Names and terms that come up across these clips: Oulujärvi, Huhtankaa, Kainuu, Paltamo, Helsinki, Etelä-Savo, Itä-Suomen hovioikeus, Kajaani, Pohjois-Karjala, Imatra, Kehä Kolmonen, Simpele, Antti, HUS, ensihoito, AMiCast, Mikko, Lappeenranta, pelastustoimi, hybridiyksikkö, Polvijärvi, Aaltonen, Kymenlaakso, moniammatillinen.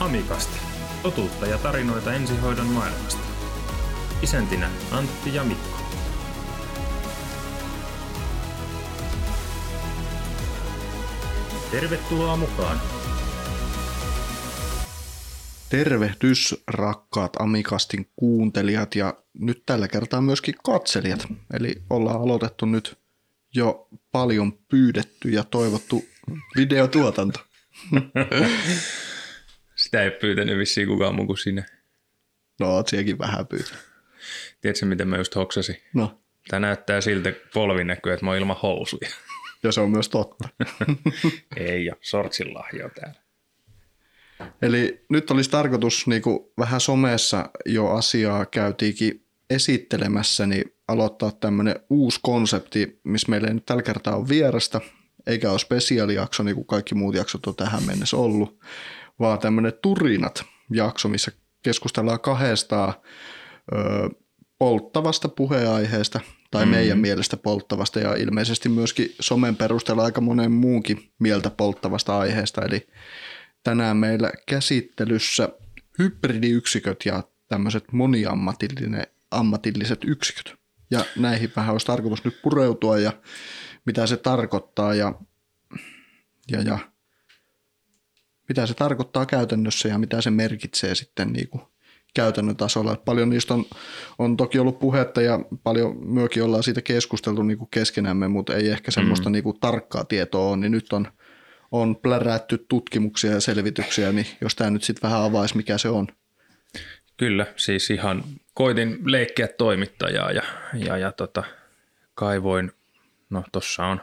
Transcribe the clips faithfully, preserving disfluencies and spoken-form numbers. AMiCast. Totuutta ja tarinoita ensihoidon maailmasta. Isäntinä Antti ja Mikko. Tervetuloa mukaan. Tervehdys rakkaat AMiCastin kuuntelijat ja nyt tällä kertaa myöskin katselijat. Eli ollaan aloitettu nyt jo paljon pyydetty ja toivottu videotuotanto. Sitä ei pyytänyt vissiin kukaan muu kuin sinä. No, oot siihenkin vähän pyytänyt. Tiedätkö, mitä mä just hoksasin? No. Tää näyttää siltä polvinäkyä, että mä oon ilman housuja. Ja se on myös totta. Ei ole, sortsin lahja on täällä. Eli nyt olisi tarkoitus, niin kuin vähän somessa jo asiaa käytiinkin esittelemässä, niin aloittaa tämmöinen uusi konsepti, missä meillä ei nyt tällä kertaa ole vierasta, eikä ole spesiaalijakso, niin kuin kaikki muut jaksot on tähän mennessä ollut, vaan tämmöinen Turinat-jakso, missä keskustellaan kahdestaan öö, polttavasta puheenaiheesta, tai mm-hmm. meidän mielestä polttavasta, ja ilmeisesti myöskin somen perusteella aika monen muunkin mieltä polttavasta aiheesta, eli tänään meillä käsittelyssä hybridiyksiköt ja tämmöiset moniammatilliset yksiköt. Ja näihin vähän olisi tarkoitus nyt pureutua ja mitä se tarkoittaa ja, ja, ja mitä se tarkoittaa käytännössä ja mitä se merkitsee sitten niin kuin käytännön tasolla. Et paljon niistä on, on toki ollut puhetta ja paljon myökin ollaan siitä keskusteltu niin kuin keskenämme, mutta ei ehkä semmoista mm. niin kuin tarkkaa tietoa ole, niin nyt on on plärätty tutkimuksia ja selvityksiä, niin jos tämä nyt sitten vähän avaisi, mikä se on. Kyllä, siis ihan koitin leikkiä toimittajaa ja, ja, ja tota, kaivoin, no tuossa on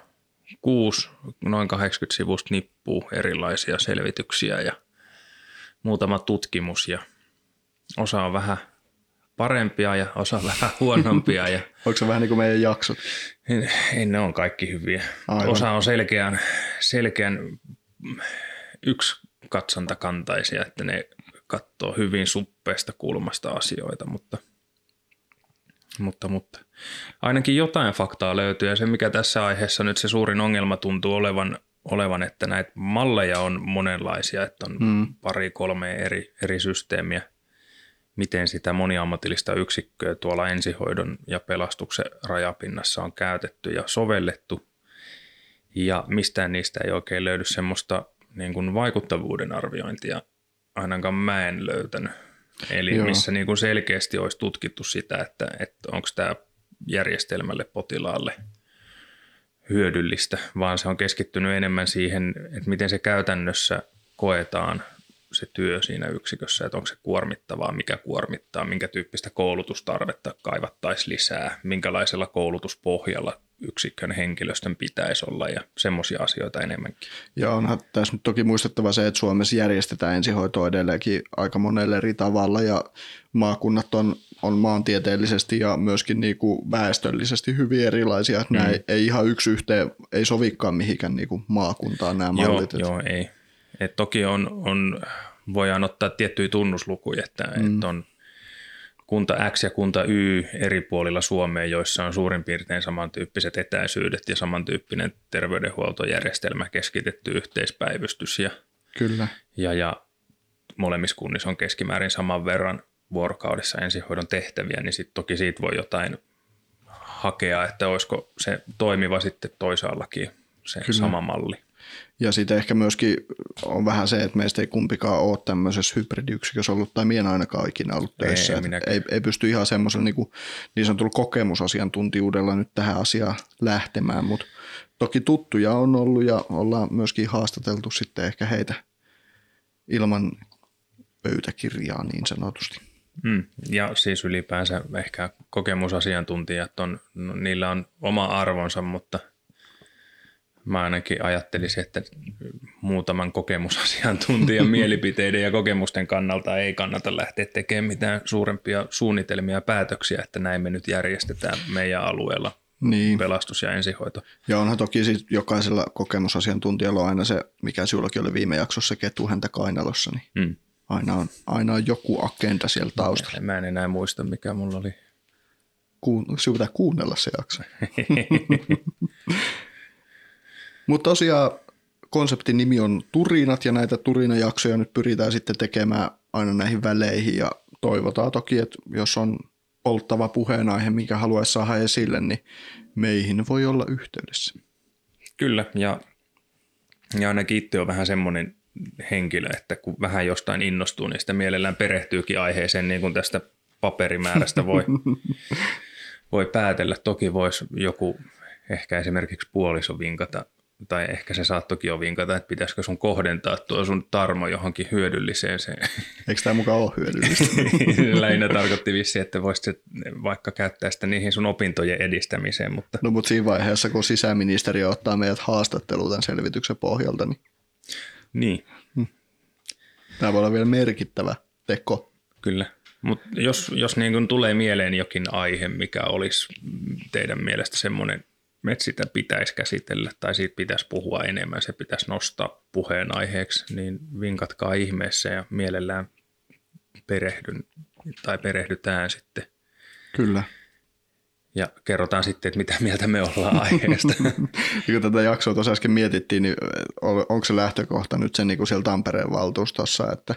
kuusi, noin kahdeksankymmentä sivusta nippuu erilaisia selvityksiä ja muutama tutkimus ja osa on vähän parempia ja osa vähän huonompia. Ja onko se vähän niin kuin meidän jaksot? En, en ne on kaikki hyviä. Aivan. Osa on selkeän, selkeän yksi katsantakantaisia, että ne katsoo hyvin suppeasta kulmasta asioita, mutta, mutta, mutta ainakin jotain faktaa löytyy. Ja se, mikä tässä aiheessa nyt se suurin ongelma tuntuu olevan, olevan että näitä malleja on monenlaisia, että on mm. pari kolme eri, eri systeemiä. Miten sitä moniammatillista yksikköä tuolla ensihoidon ja pelastuksen rajapinnassa on käytetty ja sovellettu, ja mistään niistä ei oikein löydy semmoista niin kuin vaikuttavuuden arviointia, ainakaan mä en löytänyt. Eli Joo. missä niin kuin selkeästi olisi tutkittu sitä, että, että onko tämä järjestelmälle potilaalle hyödyllistä, vaan se on keskittynyt enemmän siihen, että miten se käytännössä koetaan, se työ siinä yksikössä, että onko se kuormittavaa, mikä kuormittaa, minkä tyyppistä koulutustarvetta kaivattaisiin lisää, minkälaisella koulutuspohjalla yksikön henkilöstön pitäisi olla ja semmoisia asioita enemmänkin. Ja onhan tässä nyt toki muistettava se, että Suomessa järjestetään ensihoitoa edelleenkin aika monelle eri tavalla ja maakunnat on, on maantieteellisesti ja myöskin niin kuin väestöllisesti hyvin erilaisia. Mm. Nämä ei, ei ihan yksi yhteen, ei sovikaan mihinkään niin kuin maakuntaan nämä mallit. Joo, joo ei. Et toki on, on, voidaan ottaa tiettyjä tunnuslukuja, että mm. et on kunta X ja kunta Y eri puolilla Suomea, joissa on suurin piirtein samantyyppiset etäisyydet ja samantyyppinen terveydenhuoltojärjestelmä, keskitetty yhteispäivystys ja, Kyllä. ja, ja molemmissa kunnissa on keskimäärin saman verran vuorokaudessa ensihoidon tehtäviä, niin sit toki siitä voi jotain hakea, että olisiko se toimiva sitten toisaallakin se Kyllä. sama malli. Ja sitten ehkä myöskin on vähän se, että meistä ei kumpikaan ole tämmöisessä hybridiyksikössä ollut, tai minä en ainakaan ikinä ollut töissä. Ei, ei, ei pysty ihan semmoisella niin, niin sanotulla kokemusasiantuntijuudella nyt tähän asiaan lähtemään, mutta toki tuttuja on ollut ja ollaan myöskin haastateltu sitten ehkä heitä ilman pöytäkirjaa niin sanotusti. Mm. Ja siis ylipäänsä ehkä kokemusasiantuntijat, on, no, niillä on oma arvonsa, mutta mä ainakin ajattelisin, että muutaman kokemusasiantuntijan mielipiteiden ja kokemusten kannalta ei kannata lähteä tekemään mitään suurempia suunnitelmia ja päätöksiä, että näin me nyt järjestetään meidän alueella niin. pelastus ja ensihoito. Ja onhan toki jokaisella kokemusasiantuntijalla on aina se, mikä sinullakin oli viime jaksossa, ketu häntä kainalossa, niin hmm. aina, on, aina on joku agenda siellä taustalla. Mä en enää muista, mikä mulla oli. Kuun- sinun pitää kuunnella se jakso. Mutta tosiaan konseptin nimi on Turinat ja näitä Turinajaksoja nyt pyritään sitten tekemään aina näihin väleihin ja toivotaan toki, että jos on polttava puheenaihe, minkä haluaisi saada esille, niin meihin voi olla yhteydessä. Kyllä, ja, ja ainakin itse on vähän semmoinen henkilö, että kun vähän jostain innostuu, niin sitä mielellään perehtyykin aiheeseen, niin kuin tästä paperimäärästä voi, voi päätellä. Toki voisi joku ehkä esimerkiksi puoliso vinkata, tai ehkä se saat toki jo vinkata, että pitäisikö sun kohdentaa tuo sun tarmo johonkin hyödylliseen. Eikö tämä mukaan ole hyödyllistä? Lähinnä tarkoitti vissiin, että voisit vaikka käyttää sitä niihin sun opintojen edistämiseen. Mutta... No mutta siinä vaiheessa, kun sisäministeriö ottaa meidät haastatteluun tämän selvityksen pohjalta, niin... Niin. Tämä voi olla vielä merkittävä teko. Kyllä, mutta jos, jos niin kun tulee mieleen jokin aihe, mikä olisi teidän mielestä semmoinen, että sitä pitäisi käsitellä tai siitä pitäisi puhua enemmän, se pitäisi nostaa puheenaiheeksi, niin vinkatkaa ihmeessä ja mielellään perehdyn tai perehdytään sitten. Kyllä. Ja kerrotaan sitten, että mitä mieltä me ollaan aiheesta. Kun tätä jaksoa tuossa äsken mietittiin, niin onko se lähtökohta nyt se niin kuin siellä Tampereen valtuustossa, että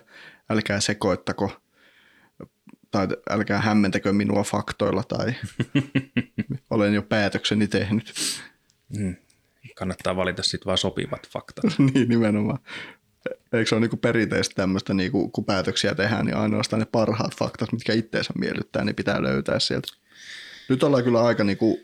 älkää sekoittako tai älkää hämmentäkö minua faktoilla tai olen jo päätökseni tehnyt. Mm. Kannattaa valita sitten vaan sopivat faktat. Niin, nimenomaan. Eikö se ole niin kuin perinteistä tämmöistä, niin kuin, kun päätöksiä tehdään, niin ainoastaan ne parhaat faktat, mitkä itteensä miellyttää, niin pitää löytää sieltä. Nyt ollaan kyllä aika niin kuin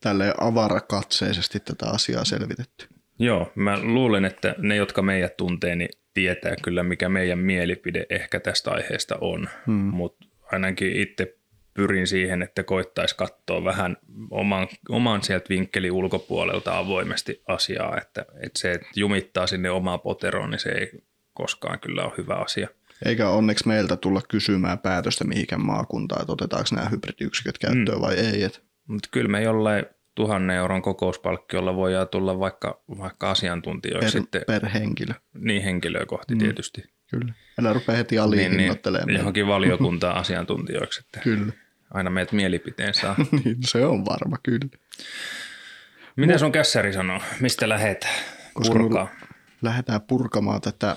tälleen avarakatseisesti tätä asiaa selvitetty. Joo, mä luulen, että ne, jotka meidät tuntee, niin tietää kyllä, mikä meidän mielipide ehkä tästä aiheesta on. Hmm. Mutta ainakin itse pyrin siihen, että koittaisi katsoa vähän oman, oman sieltä vinkkelin ulkopuolelta avoimesti asiaa. Että, että se, että jumittaa sinne omaa poteroon, niin se ei koskaan kyllä ole hyvä asia. Eikä onneksi meiltä tulla kysymään päätöstä mihinkään maakuntaan, että otetaanko nämä hybridiyksiköt käyttöön mm. vai ei. Et. Mut kyllä me jollain tuhannen euron kokouspalkkiolla voidaan tulla vaikka, vaikka asiantuntijoiksi. Per, sitten. per henkilö. Niin henkilöä kohti mm. tietysti. Kyllä. Älä rupea heti aliinnoittelemaan. Niin, niin, johonkin valiokuntaan asiantuntijoiksi. Että kyllä. Aina meidät mielipiteen saa. Niin, se on varma, kyllä. Mitä Mut, sun kässäri sanoo? Mistä lähdetään? Purkaa. Lähdetään purkamaan tätä...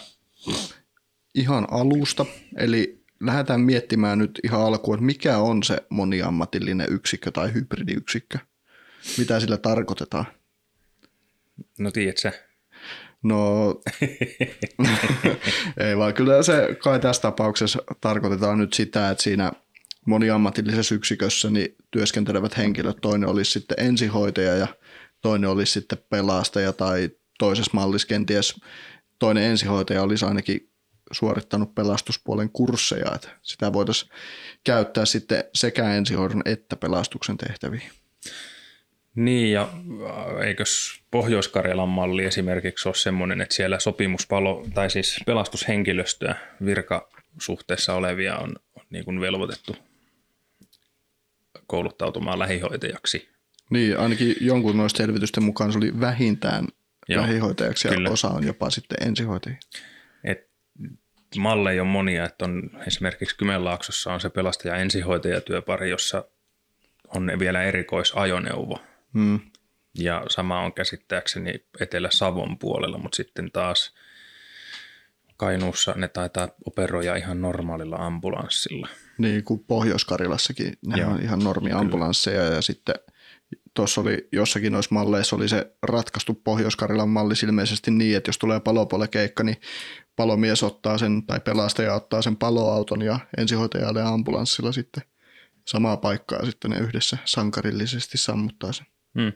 Ihan alusta, eli lähdetään miettimään nyt ihan alkuun, että mikä on se moniammatillinen yksikkö tai hybridiyksikkö? Mitä sillä tarkoitetaan? No tiedätkö? No ei vaan kyllä se kai tässä tapauksessa tarkoitetaan nyt sitä, että siinä moniammatillisessa yksikössä niin työskentelevät henkilöt, toinen olisi sitten ensihoitaja ja toinen olisi sitten pelastaja tai toisessa mallissa kenties toinen ensihoitaja olisi ainakin suorittanut pelastuspuolen kursseja, että sitä voitaisiin käyttää sitten sekä ensihoidon että pelastuksen tehtäviin. Niin ja eikös Pohjois-Karjalan malli esimerkiksi ole semmoinen, että siellä sopimuspalo tai siis pelastushenkilöstöä virkasuhteessa olevia on, on niin kuin velvoitettu kouluttautumaan lähihoitajaksi. Niin ainakin jonkun noista selvitysten mukaan se oli vähintään Joo, lähihoitajaksi ja kyllä. Osa on jopa sitten ensihoitajia. Malleja on monia, että on esimerkiksi Kymenlaaksossa on se pelastaja- ensihoitajatyöpari, jossa on vielä erikoisajoneuvo. Hmm. Ja sama on käsittääkseni Etelä-Savon puolella, mutta sitten taas Kainuussa ne taitaa operoida ihan normaalilla ambulanssilla. Niin kuin Pohjois-Karjalassakin, ne on ihan normiambulansseja ja sitten tuossa oli jossakin noissa malleissa oli se ratkaistu Pohjois-Karjalan malli ilmeisesti niin, että jos tulee palopuolekeikka, niin palomies ottaa sen tai pelastaja ottaa sen paloauton ja ensihoitajalle ambulanssilla sitten samaa paikkaa sitten ne yhdessä sankarillisesti sammuttaa sen. Hmm.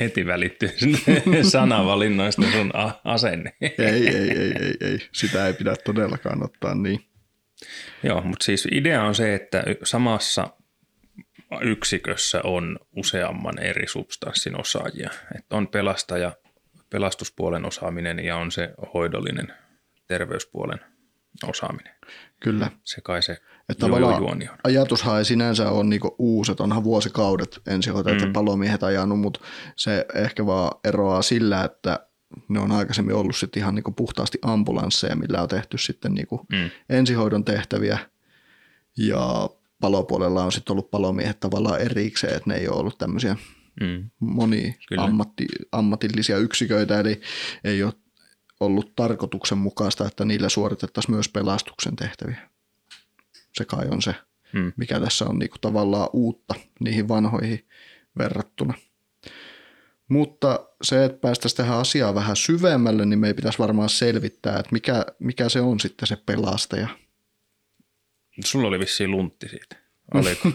Heti välittyy sanavalinnoista sun asenne. ei, ei, ei, ei, ei. Sitä ei pidä todellakaan ottaa niin. Joo, mutta siis idea on se, että samassa yksikössä on useamman eri substanssin osaajia. Et on pelastaja, pelastuspuolen osaaminen ja on se hoidollinen terveyspuolen osaaminen. Kyllä. Se kai se juoni on. Ajatushan ei sinänsä ole niinku uusi, että onhan vuosikaudet ensihoitajat mm. ja palomiehet ajanut, mutta se ehkä vaan eroaa sillä, että ne on aikaisemmin ollut sit ihan niinku puhtaasti ambulansseja, millä on tehty sitten niinku mm. ensihoidon tehtäviä ja palopuolella on sitten ollut palomiehet tavallaan erikseen, että ne ei ole ollut tämmöisiä mm. moni ammatti, ammatillisia yksiköitä, eli ei ole ollut tarkoituksenmukaista, että niillä suoritettaisiin myös pelastuksen tehtäviä. Se kai on se, mm. mikä tässä on niinku tavallaan uutta niihin vanhoihin verrattuna. Mutta se, että päästäisiin tähän asiaan vähän syvemmälle, niin me ei pitäisi varmaan selvittää, että mikä, mikä se on sitten se pelastaja. Sulla oli vissiin luntti siitä. Oliko?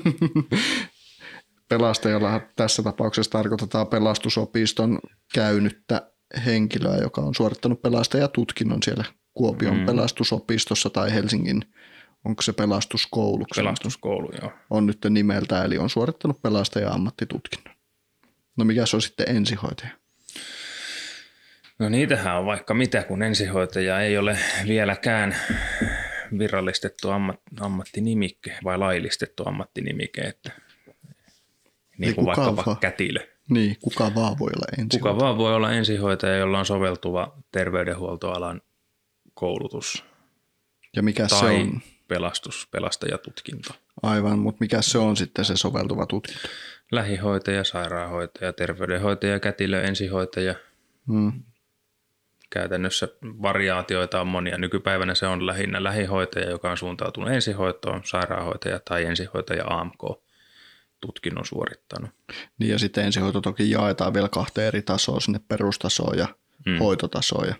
Pelastajalla tässä tapauksessa tarkoitetaan pelastusopiston käynyttä henkilöä, joka on suorittanut pelastajatutkinnon siellä Kuopion mm. pelastusopistossa tai Helsingin, onko se pelastuskoulu? Pelastuskoulu, joo. On nyt nimeltä, eli on suorittanut pelastaja-ammattitutkinnon. No mikä se on sitten ensihoitaja? No niitähän on vaikka mitä, kun ensihoitaja ei ole vieläkään virallistettu ammat, ammattinimike vai laillistettu ammattinimike. Että, niin kuin vaikka va- kätilö. Niin, kuka vaan voi olla ensihoitaja. Kuka vaan voi olla ensihoitaja, jolla on soveltuva terveydenhuoltoalan koulutus. Ja mikä tai se on? Pelastus, pelastajatutkinto. Aivan, mutta mikä se on sitten se soveltuva tutkinto? Lähihoitaja, sairaanhoitaja, terveydenhoitaja, kätilö, ensihoitaja. Hmm. Käytännössä variaatioita on monia. Nykypäivänä se on lähinnä lähihoitaja, joka on suuntautunut ensihoitoon, sairaanhoitaja tai ensihoitaja A M K-tutkinnon suorittanut. Niin ja sitten ensihoito toki jaetaan vielä kahteen eri tasoon, sinne perustasoon ja hmm. hoitotasoon. Ja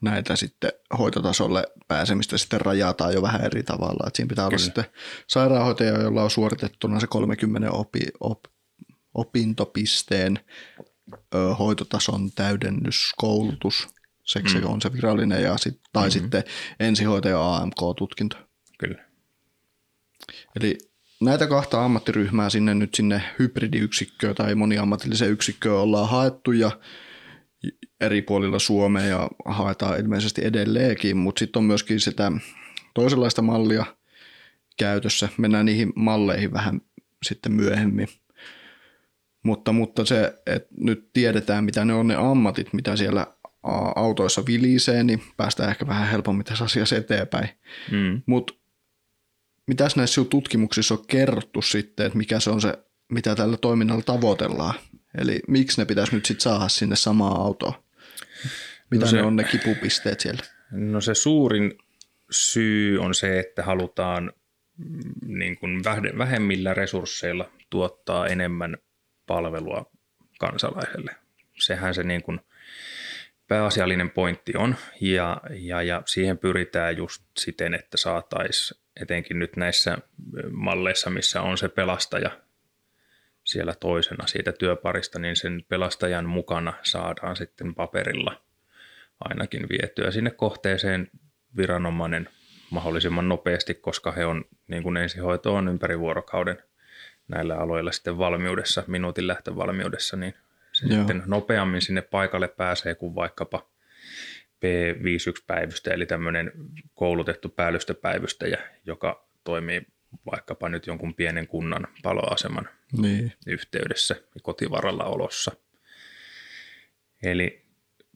näitä sitten hoitotasolle pääsemistä sitten rajataan jo vähän eri tavalla. Et siinä pitää Kyllä. olla sitten sairaanhoitaja, jolla on suoritettuna se kolmekymmentä opi, op, opintopisteen ö, hoitotason täydennyskoulutus, seksi mm. on se virallinen, ja sit, tai mm-hmm. sitten ensihoitaja A M K-tutkinto. Kyllä. Eli näitä kahta ammattiryhmää sinne nyt sinne hybridiyksikkö tai moniammatilliseen yksikköön ollaan haettu ja eri puolilla Suomea ja haetaan ilmeisesti edelleenkin, mutta sitten on myöskin sitä toisenlaista mallia käytössä. Mennään niihin malleihin vähän sitten myöhemmin, mutta, mutta se, että nyt tiedetään mitä ne on ne ammatit, mitä siellä autoissa vilisee, niin päästään ehkä vähän helpommin tässä asiassa eteenpäin, mm. mutta mitäs näissä tutkimuksissa on kerrottu sitten, että mikä se on se, mitä tällä toiminnalla tavoitellaan? Eli miksi ne pitäisi nyt sitten saada sinne samaan autoon? Mitä no se, ne on ne kipupisteet siellä? No se suurin syy on se, että halutaan niin kuin vähemmillä resursseilla tuottaa enemmän palvelua kansalaiselle. Sehän se niin kuin pääasiallinen pointti on ja, ja, ja siihen pyritään just siten, että saataisiin etenkin nyt näissä malleissa, missä on se pelastaja siellä toisena siitä työparista, niin sen pelastajan mukana saadaan sitten paperilla ainakin vietyä sinne kohteeseen viranomainen mahdollisimman nopeasti, koska he on, niin kuin ensihoito on ympäri vuorokauden näillä aloilla sitten valmiudessa, minuutin lähtövalmiudessa, niin se Joo. sitten nopeammin sinne paikalle pääsee kuin vaikkapa P viisikymmentäyksi päivystä, eli tämmöinen koulutettu päällystöpäivystäjä, joka toimii vaikkapa nyt jonkun pienen kunnan paloaseman niin. yhteydessä ja kotivaralla olossa. Eli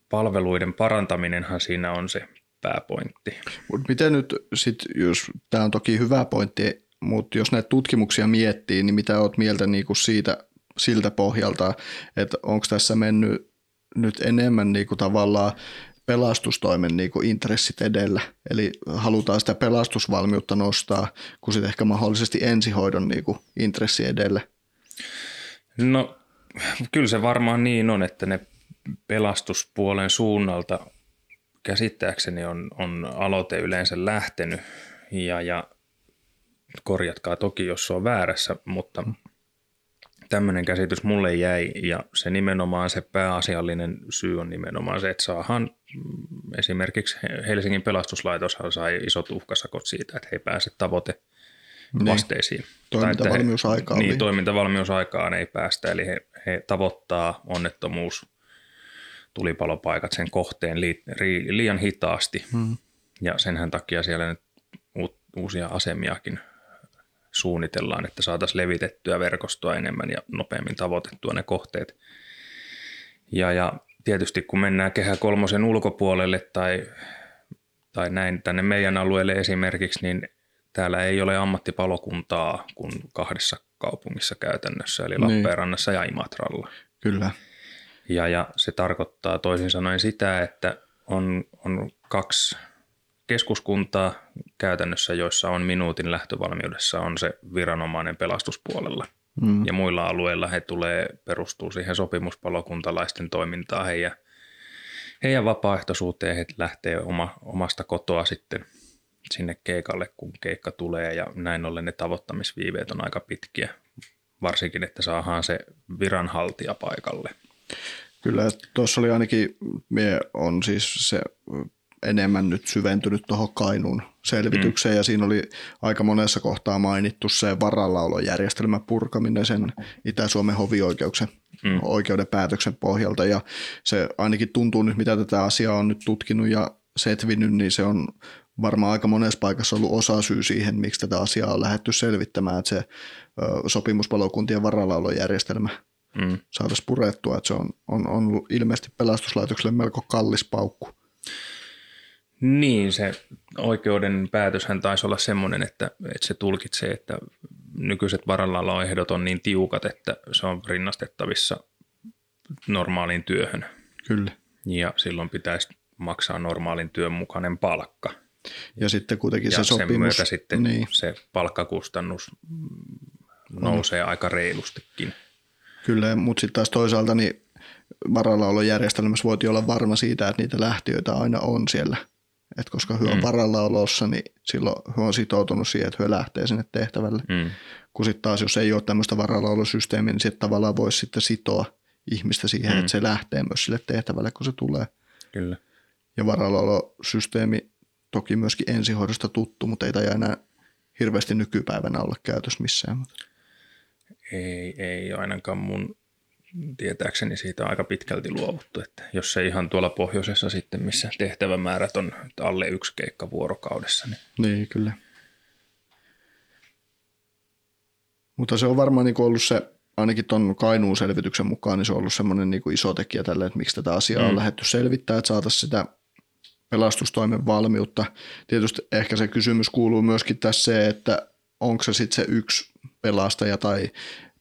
palveluiden parantaminenhan siinä on se pääpointti. Mut miten nyt sit, jos tämä on toki hyvä pointti, mutta jos näitä tutkimuksia miettii, niin mitä olet mieltä niinku siitä, siltä pohjalta, että onko tässä mennyt nyt enemmän niinku tavallaan pelastustoimen niin kuin intressit edellä, eli halutaan sitä pelastusvalmiutta nostaa, kun sitten ehkä mahdollisesti ensihoidon niin kuin intressi edellä. No kyllä se varmaan niin on, että ne pelastuspuolen suunnalta käsittääkseni on, on aloite yleensä lähtenyt, ja, ja korjatkaa toki, jos se on väärässä, mutta tämmöinen käsitys mulle jäi, ja se nimenomaan se pääasiallinen syy on nimenomaan se, että saahan esimerkiksi Helsingin pelastuslaitoshan sai isot uhkasakot siitä, että he ei pääse tavoite vasteisiin. Toimintavalmiusaikaan. Niin, toimintavalmiusaikaan ei päästä, eli he, he tavoittaa onnettomuus, tulipalopaikat sen kohteen li, li, liian hitaasti, hmm. ja senhän takia siellä nyt uusia asemiakin suunnitellaan, että saataisiin levitettyä verkostoa enemmän ja nopeammin tavoitettua ne kohteet. Ja, ja tietysti kun mennään Kehä Kolmosen ulkopuolelle tai, tai näin tänne meidän alueelle esimerkiksi, niin täällä ei ole ammattipalokuntaa kuin kahdessa kaupungissa käytännössä, eli Lappeenrannassa niin. ja Imatralla. Kyllä. Ja, ja se tarkoittaa toisin sanoen sitä, että on, on kaksi keskuskuntaa käytännössä, joissa on minuutin lähtövalmiudessa on se viranomainen pelastuspuolella. Mm. Ja muilla alueilla he tulee, perustuu siihen sopimuspalokuntalaisten toimintaan. He ja, heidän vapaaehtoisuuteen he lähtee oma, omasta kotoa sitten sinne keikalle, kun keikka tulee, ja näin ollen ne tavoittamisviiveet on aika pitkiä, varsinkin, että saadaan se viranhaltija paikalle. Kyllä, tuossa oli ainakin, mie on siis se enemmän nyt syventynyt tuohon Kainuun selvitykseen, mm. ja siinä oli aika monessa kohtaa mainittu se varallaolojärjestelmän purkaminen sen Itä-Suomen hovioikeuksen mm. oikeuden päätöksen pohjalta, ja se ainakin tuntuu nyt, mitä tätä asiaa on nyt tutkinut ja setvinyt, niin se on varmaan aika monessa paikassa ollut osa syy siihen, miksi tätä asiaa on lähdetty selvittämään, että se sopimuspalokuntien varallaolojärjestelmä mm. saataisiin purettua, että se on, on, on ilmeisesti pelastuslaitokselle melko kallis paukku. Niin, se oikeuden päätöshän taisi olla semmoinen, että, että se tulkitsee, että nykyiset varallaoloehdot on niin tiukat, että se on rinnastettavissa normaaliin työhön. Kyllä. Ja silloin pitäisi maksaa normaalin työn mukainen palkka. Ja sitten kuitenkin ja se sopimus. Ja sen myötä sitten niin. se palkkakustannus nousee on. aika reilustikin. Kyllä, mutta sitten taas toisaalta niin varallaolojärjestelmässä voit olla varma siitä, että niitä lähtiöitä aina on siellä. Et koska hyö on mm. varallaolossa, niin silloin hyö on sitoutunut siihen, että hyö lähtee sinne tehtävälle. Mm. Kun sitten taas, jos ei ole tämmöistä varallaolosysteemiä, niin se tavallaan voisi sitten sitoa ihmistä siihen, mm. että se lähtee myös sille tehtävälle, kun se tulee. Kyllä. Ja varallaolosysteemi toki myöskin ensihoidosta tuttu, mutta ei taida enää hirveästi nykypäivänä olla käytössä missään. Ei, ei ainakaan mun tietääkseni siitä aika pitkälti luovuttu, että jos ei ihan tuolla pohjoisessa sitten, missä tehtävämäärät on alle yksi keikka vuorokaudessa. Niin, niin kyllä. Mutta se on varmaan niin ollut se, ainakin tuon Kainuun selvityksen mukaan, niin se on ollut semmoinen niin iso tekijä tälle, että miksi tätä asiaa mm. on lähdetty selvittämään, että saataisiin sitä pelastustoimen valmiutta. Tietysti ehkä se kysymys kuuluu myöskin tässä se, että onko se sitten se yksi pelastaja tai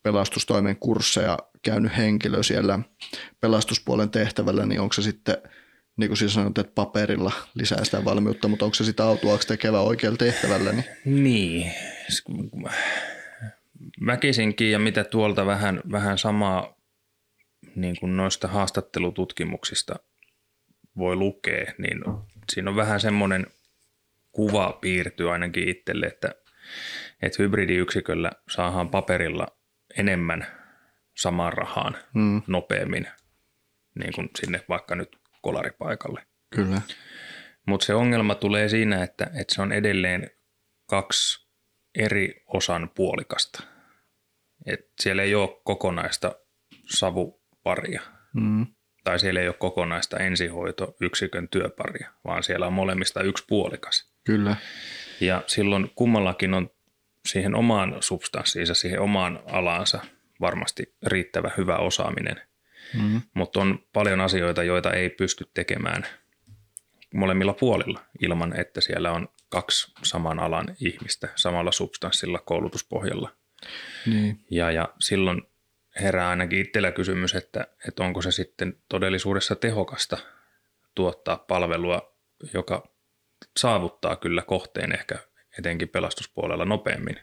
pelastustoimen kursseja käynyt henkilö siellä pelastuspuolen tehtävällä, niin onko se sitten, niin kuin siis sanot, että paperilla lisää sitä valmiutta, mutta onko se sitä autuaaksi tekevä oikealla tehtävällä? Niin, niin. Väkisinkin, ja mitä tuolta vähän, vähän samaa niin kuin noista haastattelututkimuksista voi lukea, niin siinä on vähän semmoinen kuva piirtyy ainakin itselle, että, että hybridiyksiköllä saadaan paperilla enemmän samaan rahaan hmm. nopeammin niin kuin sinne vaikka nyt kolaripaikalle. Kyllä. Mutta se ongelma tulee siinä, että, että se on edelleen kaksi eri osan puolikasta. Et siellä ei ole kokonaista savuparia hmm. tai siellä ei ole kokonaista ensihoitoyksikön työparia, vaan siellä on molemmista yksi puolikas. Kyllä. Ja silloin kummallakin on siihen omaan substanssiinsa, siihen omaan alaansa varmasti riittävä hyvä osaaminen, mm-hmm. mutta on paljon asioita, joita ei pysty tekemään molemmilla puolilla ilman, että siellä on kaksi saman alan ihmistä samalla substanssilla koulutuspohjalla. Niin. Ja, ja silloin herää ainakin itsellä kysymys, että, että onko se sitten todellisuudessa tehokasta tuottaa palvelua, joka saavuttaa kyllä kohteen ehkä etenkin pelastuspuolella nopeammin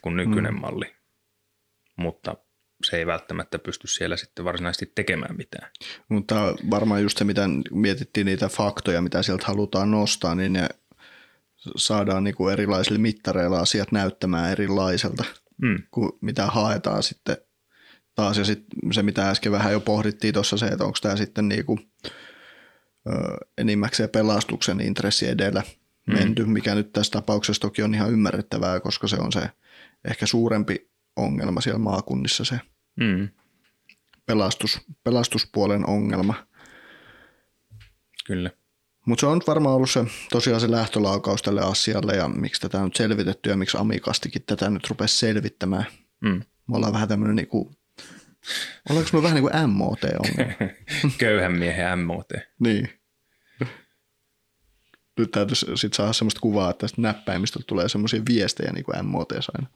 kuin nykyinen mm. malli, mutta se ei välttämättä pysty siellä sitten varsinaisesti tekemään mitään. Mutta varmaan just se, mitä mietittiin niitä faktoja, mitä sieltä halutaan nostaa, niin ne saadaan niinku erilaisilla mittareilla asiat näyttämään erilaiselta, mm. kuin mitä haetaan sitten taas. Ja sit se, mitä äsken vähän jo pohdittiin tuossa, se, että onko tämä sitten niinku, ö, enimmäkseen pelastuksen intressi edellä mm. menty, mikä nyt tässä tapauksessa toki on ihan ymmärrettävää, koska se on se ehkä suurempi ongelma siellä maakunnissa, se mm. pelastus, pelastuspuolen ongelma. Kyllä. Mutta se on varmaan ollut se, tosiaan se lähtölaukaus tälle asialle, ja miksi tätä on nyt selvitetty ja miksi AMiCastikin tätä nyt rupesi selvittämään. Mm. Me ollaan vähän tämmöinen, niinku, ollaanko me vähän niin kuin M O T-ongelma? Köyhän miehen M O T. Niin. nyt täytyisi sit saada semmoista kuvaa, että tästä näppäimistöltä tulee semmoisia viestejä niin kuin M O T:ssa aina.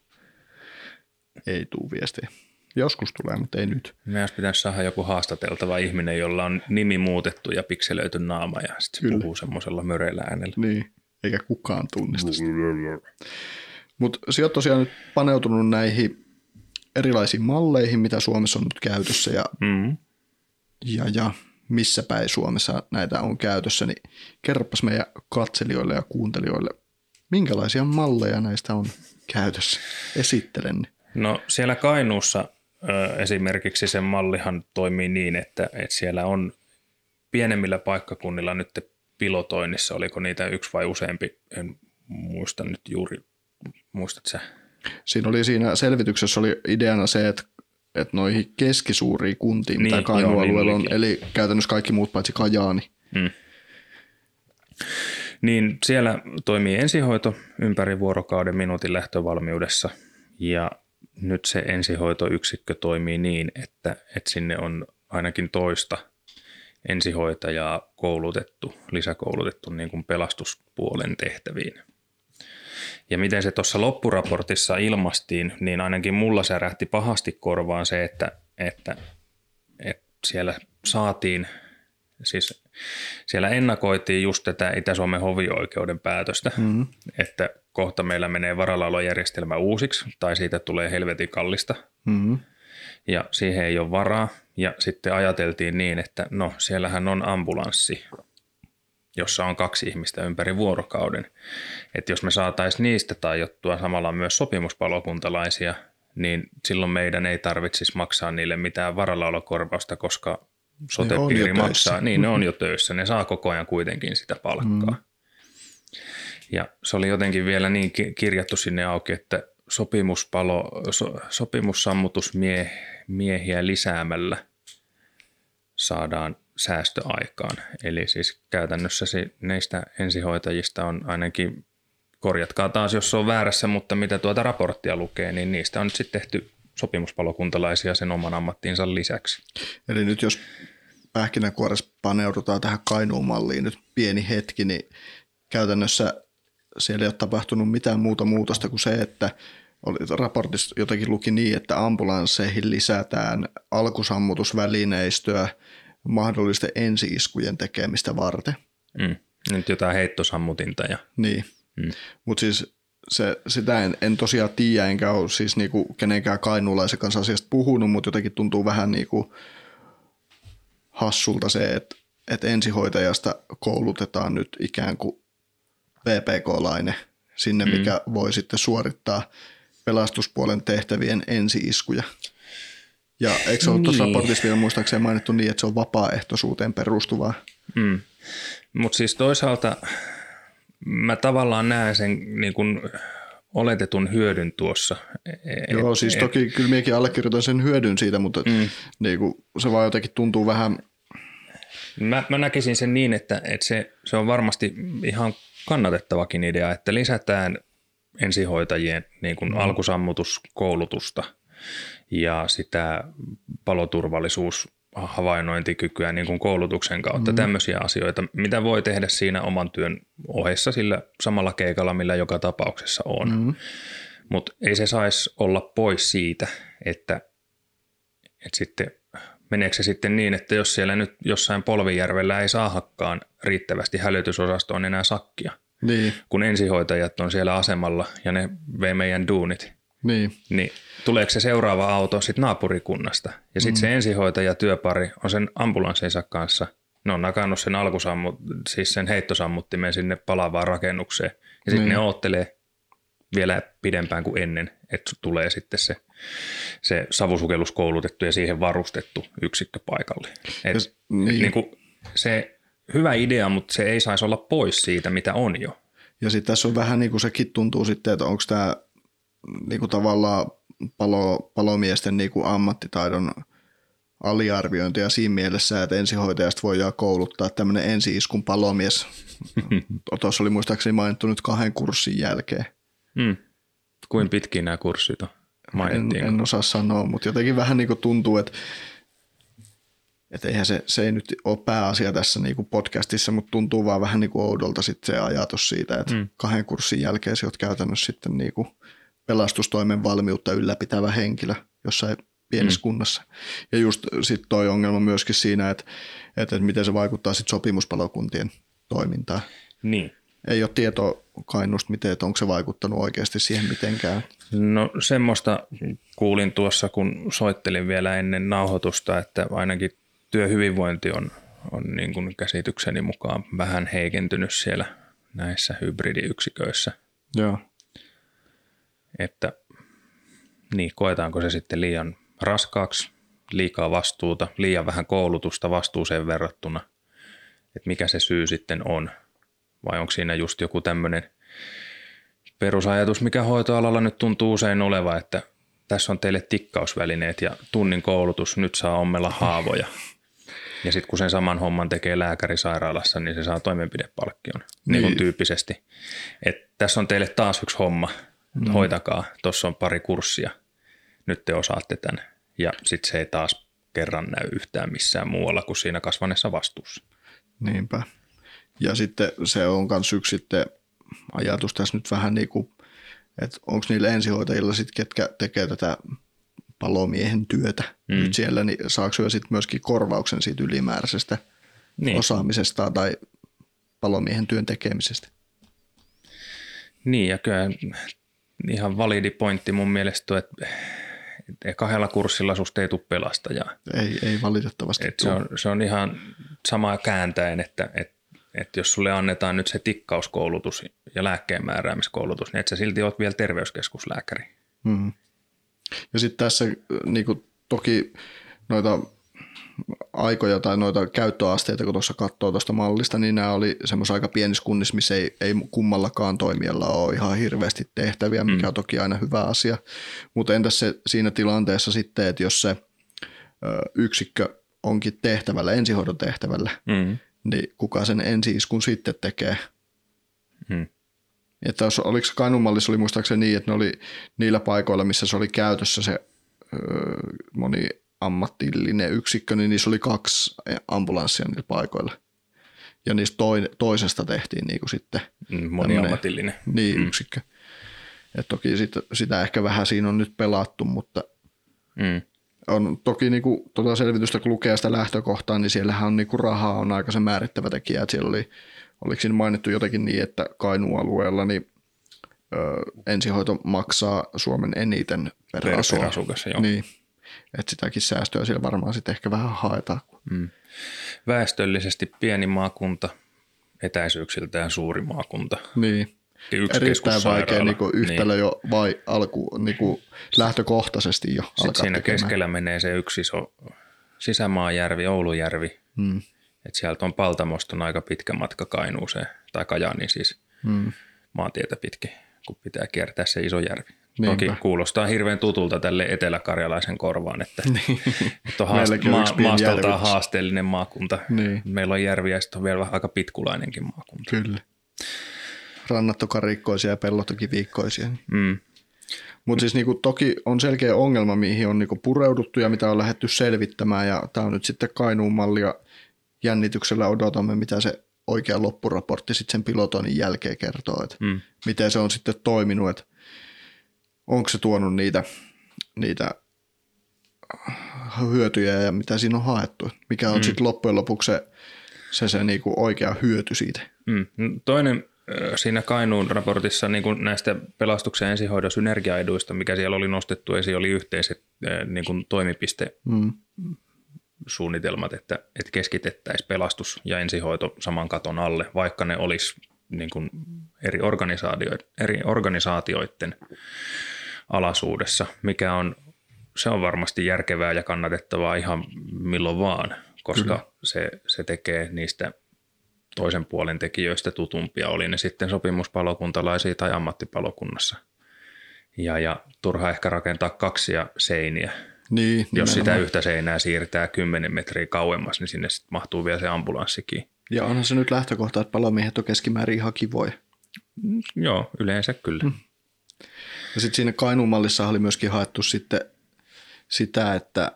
Ei tule viestejä. Joskus tulee, mutta ei nyt. Meidän pitäisi saada joku haastateltava ihminen, jolla on nimi muutettu ja pikselöity naama ja sitten se Kyllä. puhuu semmoisella möreillä äänellä. Niin, eikä kukaan tunnista sitä. Mutta sinä olet tosiaan nyt paneutunut näihin erilaisiin malleihin, mitä Suomessa on nyt käytössä ja, mm-hmm. ja, ja missä päin Suomessa näitä on käytössä, niin kerropas meidän katselijoille ja kuuntelijoille, minkälaisia malleja näistä on käytössä. Esittelen. No siellä Kainuussa ö, esimerkiksi sen mallihan toimii niin, että, että siellä on pienemmillä paikkakunnilla nyt pilotoinnissa, oliko niitä yksi vai useampi, en muista nyt juuri, muistat sä? Siinä oli siinä selvityksessä oli ideana se, että, että noihin keskisuuriin kuntiin, niin, mitä Kainuu-alueella on, niin eli käytännössä kaikki muut paitsi Kajaani. Hmm. Niin siellä toimii ensihoito ympäri vuorokauden minuutin lähtövalmiudessa ja nyt se ensihoitoyksikkö toimii niin, että, että sinne on ainakin toista ensihoitajaa koulutettu, lisäkoulutettu niin kuin pelastuspuolen tehtäviin. Ja miten se tuossa loppuraportissa ilmaistiin, niin ainakin mulla särähti pahasti korvaan se, että, että, että siellä saatiin, siis siellä ennakoitiin just tätä Itä-Suomen hovioikeuden päätöstä, mm-hmm. että kohta meillä menee varallaolojärjestelmä uusiksi tai siitä tulee helvetin kallista mm-hmm. ja siihen ei ole varaa. Ja sitten ajateltiin niin, että no siellähän on ambulanssi, jossa on kaksi ihmistä ympäri vuorokauden. Että jos me saataisiin niistä tajottua samalla myös sopimuspalokuntalaisia, niin silloin meidän ei tarvitsisi maksaa niille mitään varallaolokorvausta, koska sote-piiri maksaa. Niin ne on jo töissä, ne saa koko ajan kuitenkin sitä palkkaa. Mm. Ja se oli jotenkin vielä niin kirjattu sinne auki, että sopimuspalo, so, sopimussammutusmiehiä lisäämällä saadaan säästöaikaan. Eli siis käytännössä näistä ensihoitajista on ainakin, korjatkaa taas jos se on väärässä, mutta mitä tuota raporttia lukee, niin niistä on nyt sitten tehty sopimuspalokuntalaisia sen oman ammattiinsa lisäksi. Eli nyt jos pähkinänkuoressa paneudutaan tähän Kainuun malliin nyt pieni hetki, niin käytännössä siellä ei ole tapahtunut mitään muuta muutosta kuin se, että raportissa jotenkin luki niin, että ambulansseihin lisätään alkusammutusvälineistöä mahdollisten ensiiskujen tekemistä varten. Mm. Nyt jotain heittosammutinta. Ja. Niin, mm. mutta siis se, sitä en, en tosiaan tiedä, enkä ole siis niinku kenenkään kainuulaisen kanssa asiasta puhunut, mutta jotenkin tuntuu vähän niinku hassulta se, että et ensihoitajasta koulutetaan nyt ikään kuin V P K-lainen sinne, mm. mikä voi sitten suorittaa pelastuspuolen tehtävien ensiiskuja. Ja eikö se ole tuossa niin. raportissa vielä muistaakseni mainittu niin, että se on vapaaehtoisuuteen perustuvaa? Mm. Mutta siis toisaalta mä tavallaan näen sen niin kun oletetun hyödyn tuossa. Et, Joo, siis et, toki et, kyllä minäkin allekirjoitan sen hyödyn siitä, mutta mm. niin kun se vaan jotenkin tuntuu vähän... Mä, mä näkisin sen niin, että, että se, se on varmasti ihan kannatettavakin idea, että lisätään ensihoitajien niin kun mm. alkusammutuskoulutusta ja sitä paloturvallisuushavainnointikykyä niin kuin koulutuksen kautta, mm. tämmöisiä asioita, mitä voi tehdä siinä oman työn ohessa sillä samalla keikalla, millä joka tapauksessa on. Mm. Mutta ei se saisi olla pois siitä, että, että sitten, meneekö se sitten niin, että jos siellä nyt jossain Polvijärvellä ei saa hakkaan riittävästi hälytysosastoon enää sakkia, niin. kun ensihoitajat on siellä asemalla ja ne vei meidän duunit, niin. niin tuleeko se seuraava auto sitten naapurikunnasta ja sitten mm. se ensihoitaja työpari on sen ambulanssinsa kanssa, ne on nakannut sen alkusammu, siis sen heittosammuttimen sinne palaavaan rakennukseen ja sitten niin. ne oottelee vielä pidempään kuin ennen, että tulee sitten se, se savusukelluskoulutettu ja siihen varustettu yksikkö paikalle. Et, ja, niin. Et niinku, se hyvä idea, mutta se ei saisi olla pois siitä, mitä on jo. Ja sitten tässä on vähän niin kuin sekin tuntuu sitten, että onko tämä niinku tavallaan palo, palomiesten niinku ammattitaidon aliarviointia siinä mielessä, että ensihoitajasta voidaan kouluttaa tämmöinen ensiiskun palomies. Tuossa oli muistaakseni mainittu nyt kahden kurssin jälkeen. Mm. Kuin pitkiä nämä kurssit on? En, en osaa sanoa, mutta jotenkin vähän niinku tuntuu, että Että eihän se, se ei nyt ole pääasia tässä niin kuin podcastissa, mutta tuntuu vaan vähän niin kuin oudolta sitten se ajatus siitä, että mm. kahden kurssin jälkeen sä oot käytännössä sitten niin kuin pelastustoimen valmiutta ylläpitävä henkilö jossain pienessä mm. kunnassa. Ja just sitten toi ongelma myöskin siinä, että, että miten se vaikuttaa sitten sopimuspalokuntien toimintaan. Niin. Ei ole tietoa Kainuusta miten, että onko se vaikuttanut oikeasti siihen mitenkään. No semmoista kuulin tuossa, kun soittelin vielä ennen nauhoitusta, että ainakin työhyvinvointi on, on niin kuin käsitykseni mukaan vähän heikentynyt siellä näissä hybridiyksiköissä. Joo. Että niin, koetaanko se sitten liian raskaaksi, liikaa vastuuta, liian vähän koulutusta vastuuseen verrattuna, että mikä se syy sitten on. Vai onko siinä just joku tämmöinen perusajatus, mikä hoitoalalla nyt tuntuu usein oleva, että tässä on teille tikkausvälineet ja tunnin koulutus, nyt saa ommella haavoja. Ja sitten kun sen saman homman tekee lääkäri sairaalassa, niin se saa toimenpidepalkkion niin. Niin tyyppisesti. Että tässä on teille taas yksi homma, mm. hoitakaa, tuossa on pari kurssia, nyt te osaatte tämän. Ja sitten se ei taas kerran näy yhtään missään muualla kuin siinä kasvaneessa vastuussa. Niinpä. Ja sitten se on myös yksi sitten ajatus tässä nyt vähän niin kuin, että onko niillä ensihoitajilla sitten, ketkä tekee tätä palomiehen työtä mm. nyt siellä, niin saako jo sitten myöskin korvauksen siitä ylimääräisestä niin. osaamisesta tai palomiehen työn tekemisestä? Niin, ja kyllä ihan validi pointti mun mielestä, että kahdella kurssilla susta ei tule pelastajaa. Ei, ei valitettavasti tule. Se, se on ihan samaa kääntäen, että, että että jos sulle annetaan nyt se tikkauskoulutus ja lääkkeenmääräämiskoulutus, niin et sä silti oot vielä terveyskeskuslääkäri. Mm-hmm. Ja sitten tässä niin kun toki noita aikoja tai noita käyttöasteita, kun tuossa katsoo tuosta mallista, niin nämä oli semmoisia aika pienissä kunnissa, missä ei, ei kummallakaan toimijalla ole ihan hirveästi tehtäviä, mikä mm. on toki aina hyvä asia. Mutta entäs se siinä tilanteessa sitten, että jos se yksikkö onkin tehtävällä, ensihoidon tehtävällä, mm. niin kuka sen ensi-iskun sitten tekee. Hmm. Että jos, oliko Kainuun mallissa, oli muistaakseni niin, että ne oli niillä paikoilla, missä se oli käytössä se öö, moniammatillinen yksikkö, niin niissä oli kaksi ambulanssia niillä paikoilla. Ja niistä toinen, toisesta tehtiin niin kuin sitten. Hmm, moniammatillinen. Niin, hmm. yksikkö. Et toki sit, sitä ehkä vähän siinä on nyt pelattu, mutta... Hmm. On toki niin kuin, tuota selvitystä, kun lukee sitä lähtökohtaa, niin siellähän on, niin kuin rahaa on aika se määrittävä tekijä. Että siellä oli, oliko siinä mainittu jotenkin niin, että Kainuun alueella niin, ö, ensihoito maksaa Suomen eniten per, per, per asukas. Niin. Että sitäkin säästöä siellä varmaan sitten ehkä vähän haetaan. Mm. Väestöllisesti pieni maakunta, etäisyyksiltään suuri maakunta. Niin. Erittäin vaikea niin kuin yhtälö niin. jo vai alku, niin kuin lähtökohtaisesti jo sitten alkaa siinä tekemään. Keskellä menee se yksi iso sisämaajärvi, Oulujärvi. Hmm. Et sieltä on Paltamosta aika pitkä matka Kainuuseen, tai Kajaaniin siis hmm. maantietä pitkin, kun pitää kiertää se iso järvi. Niinpä. Toki kuulostaa hirveän tutulta tälle eteläkarjalaisen korvaan, että, että on haast- ma- maastoltaan haasteellinen maakunta. Niin. Meillä on järviä ja sitten on vielä aika pitkulainenkin maakunta. Kyllä. Rannat on karikkoisia ja pellot on kiviikkoisia. Mm. Mutta siis niinku, toki on selkeä ongelma, mihin on niinku pureuduttu ja mitä on lähdetty selvittämään. Ja tämä on nyt sitten Kainuun malli ja jännityksellä odotamme, mitä se oikea loppuraportti sitten sen pilotoinnin jälkeen kertoo. Että mm. miten se on sitten toiminut, että onko se tuonut niitä, niitä hyötyjä ja mitä siinä on haettu. Mikä on mm. sitten loppujen lopuksi se, se, se niinku oikea hyöty siitä. Mm. No, toinen... Siinä Kainuun raportissa niin kuin näistä pelastuksen ja ensihoidon synergiaeduista, mikä siellä oli nostettu esiin, oli yhteiset niin kuin toimipistesuunnitelmat, että, että keskitettäisiin pelastus ja ensihoito saman katon alle, vaikka ne olisi niin kuin eri, organisaatioiden, eri organisaatioiden alaisuudessa, mikä on, se on varmasti järkevää ja kannatettavaa ihan milloin vaan, koska se, se tekee niistä toisen puolen tekijöistä tutumpia, oli ne sitten sopimuspalokuntalaisia tai ammattipalokunnassa. Ja, ja turha ehkä rakentaa kaksia seiniä. Niin, jos nimenomaan. Sitä yhtä seinää siirtää kymmenen metriä kauemmas, niin sinne sitten mahtuu vielä se ambulanssikin. Ja onhan se nyt lähtökohta, että palomiehet on keskimäärin ihan kivoja. Mm, joo, yleensä kyllä. Mm. Ja sitten siinä Kainuun mallissa oli myöskin haettu sitten sitä, että...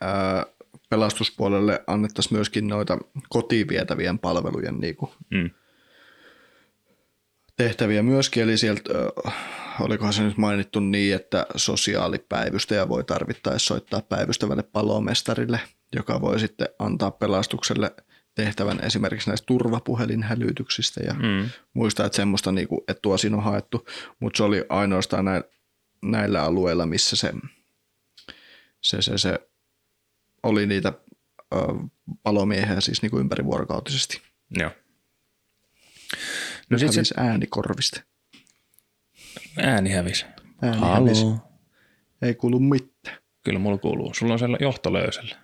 Ää, pelastuspuolelle annettaisiin myöskin noita kotiin vietävien palvelujen niin kuin mm. tehtäviä myöskin, eli sieltä, olikohan se nyt mainittu niin, että sosiaalipäivystäjä voi tarvittaessa soittaa päivystävälle palomestarille, joka voi sitten antaa pelastukselle tehtävän esimerkiksi näistä turvapuhelinhälytyksistä ja mm. muista, että semmoista niin kuin etua siinä on haettu, mutta se oli ainoastaan näillä alueilla, missä se, se, se, se oli niitä ö, palomiehiä siis niin kuin ympärivuorokautisesti. Joo. No nyt hävisi se... ääni korvista. Ääni hävisi. Ääni Halo. hävisi. Ei kuulu mitään. Kyllä mulla kuuluu. Sulla on siellä johto löysällä.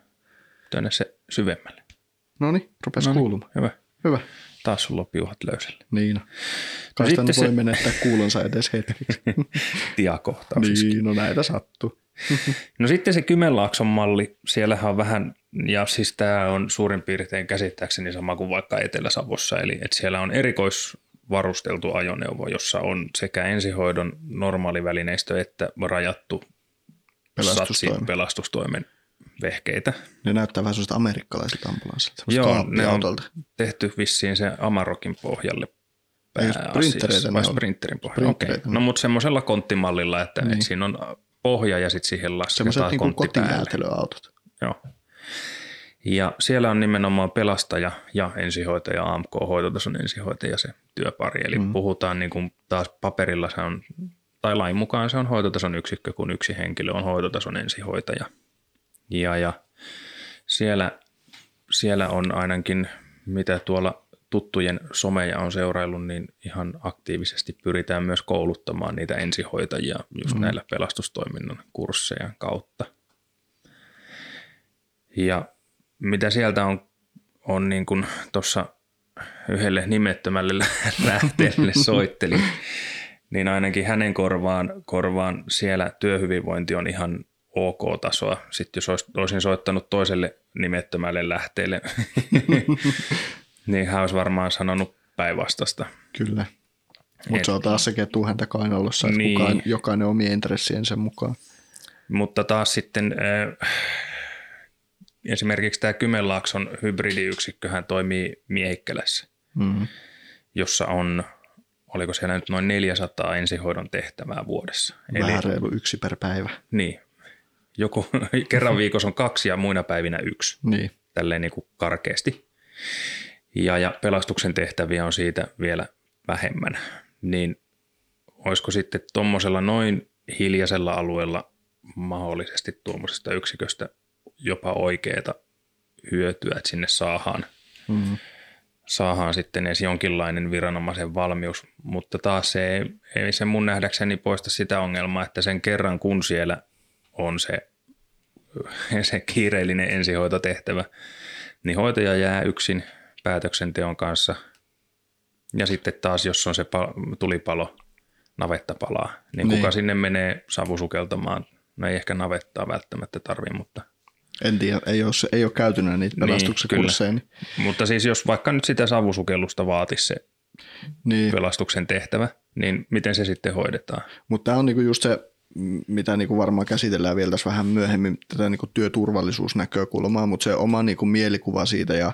Tänne se syvemmälle. Noniin, rupesi Noniin. kuulumaan. Hyvä. Hyvä. Taas sulla on piuhat löysällä. Niin. Kaista no, nyt voi se... menettää kuulonsa edes hetkeksi. Tiakohtausiskin. Niin, no näitä sattuu. No sitten se Kymenlaakson malli, siellähän on vähän, ja siis tämä on suurin piirtein käsittääkseni sama kuin vaikka Etelä-Savossa, eli että siellä on erikoisvarusteltu ajoneuvo, jossa on sekä ensihoidon normaali välineistö että rajattu satsi pelastustoimen vehkeitä. Ne näyttää vähän sellaiset amerikkalaisilta ambulanssilta. Joo, ne on tehty vissiin sen Amarokin pohjalle. Pääasiassa, vai sprinterin pohjalle. Okei, okay. No mutta semmoisella konttimallilla, että niin. et siinä on... pohja ja sitten siihen lasketaan niin kontti päälle. Joo. Ja siellä on nimenomaan pelastaja ja ensihoitaja, A M K-hoitotason ensihoitaja se työpari. Eli mm. puhutaan niin kuin taas paperilla se on, tai lain mukaan se on hoitotason yksikkö, kun yksi henkilö on hoitotason ensihoitaja. Ja, ja siellä, siellä on ainakin, mitä tuolla tuttujen someja on seuraillut, niin ihan aktiivisesti pyritään myös kouluttamaan niitä ensihoitajia just mm. näillä pelastustoiminnan kursseja kautta. Ja mitä sieltä on, on niin kuin tuossa yhdelle nimettömälle lähteelle soittelin, niin ainakin hänen korvaan, korvaan siellä työhyvinvointi on ihan OK-tasoa. Sitten jos olisin soittanut toiselle nimettömälle lähteelle, niin hän olisi varmaan sanonut päinvastasta. Kyllä, mutta se on taas se ketuu häntä kainalossa, että niin. kukaan, jokainen omien intressien sen mukaan. Mutta taas sitten äh, esimerkiksi tämä Kymenlaakson hybridiyksikkö toimii Miehikkälässä, mm-hmm. jossa on, oliko siellä nyt noin neljäsataa ensihoidon tehtävää vuodessa. Vähän eli, reilu yksi per päivä. Niin, joku, kerran viikossa on kaksi ja muina päivinä yksi, niin. tälleen niin kuin karkeasti. Ja, ja pelastuksen tehtäviä on siitä vielä vähemmän, niin olisiko sitten tuommoisella noin hiljaisella alueella mahdollisesti tuommoisesta yksiköstä jopa oikeaa hyötyä, että sinne saadaan, mm-hmm. saadaan sitten edes jonkinlainen viranomaisen valmius, mutta taas se ei, ei se mun nähdäkseni poista sitä ongelmaa, että sen kerran kun siellä on se, se kiireellinen ensihoitotehtävä, niin hoitaja jää yksin päätöksenteon kanssa. Ja sitten taas, jos on se tulipalo, navetta palaa, niin, niin. kuka sinne menee savusukeltamaan? No ei ehkä navettaa välttämättä tarvitse, mutta... En tiedä, ei ole, ei ole käytynyt niitä pelastuksen niin, kursseja. Niin... Mutta siis jos vaikka nyt sitä savusukellusta vaatisi se niin. pelastuksen tehtävä, niin miten se sitten hoidetaan? Mutta tämä on niinku just se, mitä niinku varmaan käsitellään vielä tässä vähän myöhemmin, tätä niinku työturvallisuusnäkökulmaa, mutta se oma niinku mielikuva siitä ja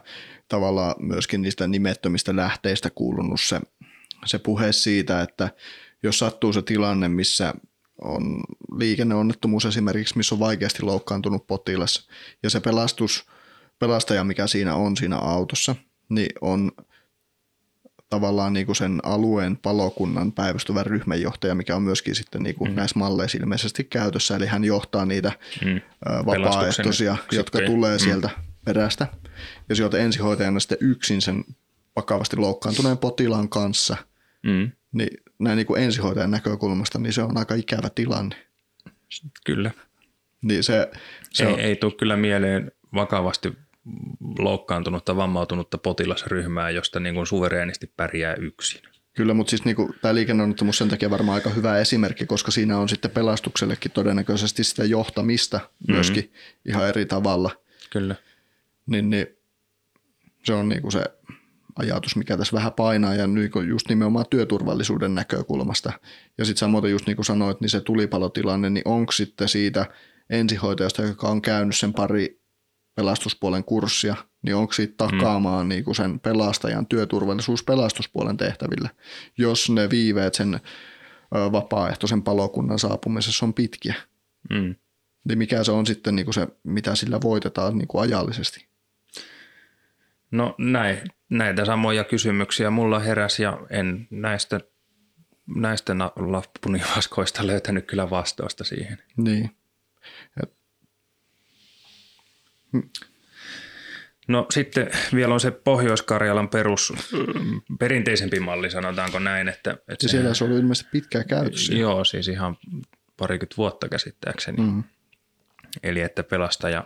tavallaan myöskin niistä nimettömistä lähteistä kuulunut se, se puhe siitä, että jos sattuu se tilanne, missä on liikenneonnettomuus esimerkiksi, missä on vaikeasti loukkaantunut potilas ja se pelastus, pelastaja, mikä siinä on siinä autossa, niin on tavallaan niin kuin sen alueen palokunnan päivystävän ryhmänjohtaja, mikä on myöskin sitten niin kuin mm. näissä malleissa ilmeisesti käytössä, eli hän johtaa niitä mm. vapaaehtoisia, jotka sitten. tulee sieltä mm. perästä, ja sieltä ensihoitajana sitten yksin sen vakavasti loukkaantuneen potilaan kanssa, mm. niin näin niin kuin ensihoitajan näkökulmasta, niin se on aika ikävä tilanne. Kyllä. Niin se, se ei, on... ei tule kyllä mieleen vakavasti loukkaantunutta, vammautunutta potilasryhmää, josta niin kuin suvereenisti pärjää yksin. Kyllä, mutta siis niin kuin, tämä liikenneonnettomuus sen takia varmaan aika hyvä esimerkki, koska siinä on sitten pelastuksellekin todennäköisesti sitä johtamista myöskin mm-hmm. ihan eri tavalla. Kyllä. Niin, niin se on niin kuin se ajatus, mikä tässä vähän painaa ja niin kuin just nimenomaan työturvallisuuden näkökulmasta. Ja sitten samoin just niin kuin sanoit, niin se tulipalotilanne, niin onko sitten siitä ensihoitajasta, joka on käynyt sen pari pelastuspuolen kurssia, niin onko siitä takaamaan mm. niin kuin sen pelastajan työturvallisuus pelastuspuolen tehtäville, jos ne viiveet sen vapaaehtoisen palokunnan saapumisessa on pitkiä. Mm. Niin mikä se on sitten niin kuin se, mitä sillä voitetaan niin kuin ajallisesti? No näin, näitä samoja kysymyksiä mulla heräsi ja en näistä, näistä lapunivaskoista löytänyt kyllä vastausta siihen. Niin. Et. No sitten vielä on se Pohjois-Karjalan perus, perinteisempi malli, sanotaanko näin. Että, että siellä se oli ilmeisesti pitkää käytössä. Joo, siis ihan parikymmentä vuotta käsittääkseni. Mm-hmm. Eli että pelastaja,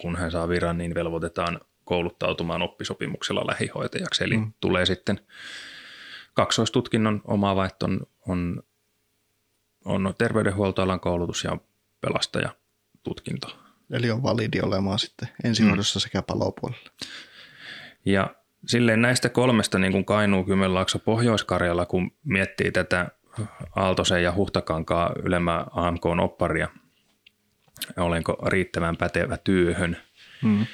kun hän saa viran, niin velvoitetaan kouluttautumaan oppisopimuksella lähihoitajaksi. Eli mm-hmm. tulee sitten kaksoistutkinnon omaava, että on, on, on terveydenhuoltoalan koulutus ja pelastajatutkinto. Eli on validi olemaan sitten ensihoidossa mm. sekä palopuolella. Ja silleen näistä kolmesta, niin kuin Kainuu, Kymenlaakso, Pohjois-Karjala, kun miettii tätä Aaltosen ja Huhtakankaa ylemmän A M K:n opparia, olenko riittävän pätevä työhön, mm.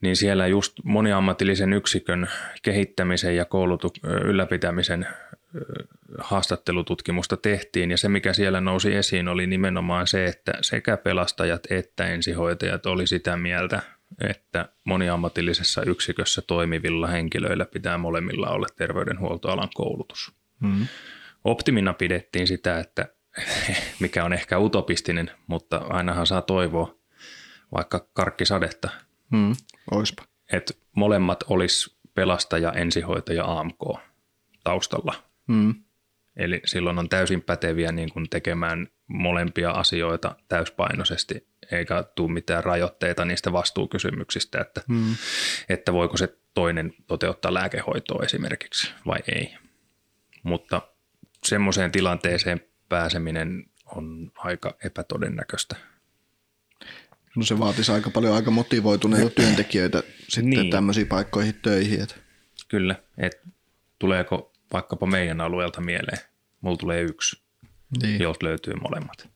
niin siellä just moniammatillisen yksikön kehittämisen ja koulutu- ylläpitämisen haastattelututkimusta tehtiin, ja se mikä siellä nousi esiin oli nimenomaan se, että sekä pelastajat että ensihoitajat oli sitä mieltä, että moniammatillisessa yksikössä toimivilla henkilöillä pitää molemmilla olla terveydenhuoltoalan koulutus. Mm-hmm. Optimina pidettiin sitä, että mikä on ehkä utopistinen, mutta ainahan saa toivoa vaikka karkkisadetta. Mm, oispa. Että molemmat olisi pelastaja, ensihoitaja, A M K taustalla. Hmm. Eli silloin on täysin päteviä niin kuin tekemään molempia asioita täyspainoisesti, eikä tule mitään rajoitteita niistä vastuukysymyksistä, että, hmm. että voiko se toinen toteuttaa lääkehoitoa esimerkiksi vai ei. Mutta semmoiseen tilanteeseen pääseminen on aika epätodennäköistä. No se vaatisi aika paljon aika motivoituneita työntekijöitä sitten niin. tämmöisiin paikkoihin töihin. Että. Kyllä, että tuleeko vaikkapa meidän alueelta mieleen. Mulla tulee yksi, niin. jolta löytyy molemmat.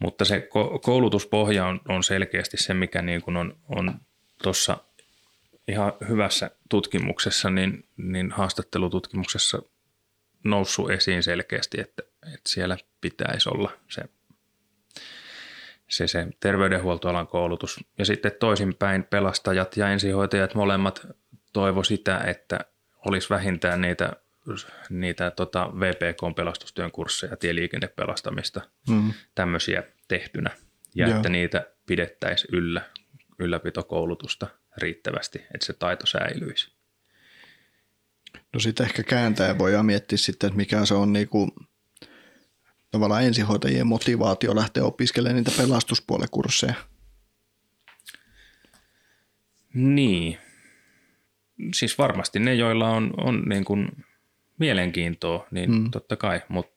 Mutta se koulutuspohja on, on selkeästi se, mikä niin kuin on, on tuossa ihan hyvässä tutkimuksessa, niin, niin haastattelututkimuksessa noussut esiin selkeästi, että, että siellä pitäisi olla se, se, se terveydenhuoltoalan koulutus. Ja sitten toisinpäin pelastajat ja ensihoitajat molemmat toivo sitä, että olisi vähintään niitä, niitä tota V P K-pelastustyön kursseja, tieliikennepelastamista, mm. tämmöisiä tehtynä. Ja Joo. että niitä pidettäisiin yllä, ylläpitokoulutusta riittävästi, että se taito säilyisi. No sitten ehkä kääntäen voidaan miettiä sitten, että mikä se on niinku, tavallaan ensihoitajien motivaatio lähteä opiskelemaan niitä pelastuspuolen kursseja. Niin. Siis varmasti ne, joilla on, on niin kuin mielenkiintoa, niin mm. totta kai, mutta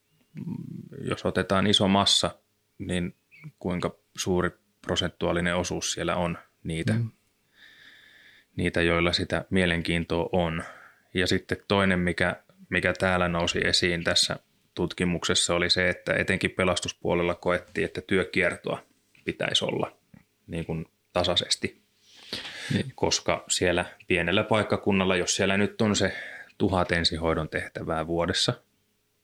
jos otetaan iso massa, niin kuinka suuri prosentuaalinen osuus siellä on niitä, mm. niitä joilla sitä mielenkiintoa on. Ja sitten toinen, mikä, mikä täällä nousi esiin tässä tutkimuksessa, oli se, että etenkin pelastuspuolella koettiin, että työkiertoa pitäisi olla niin kuin tasaisesti. Niin. Koska siellä pienellä paikkakunnalla, jos siellä nyt on se tuhat ensihoidon tehtävää vuodessa,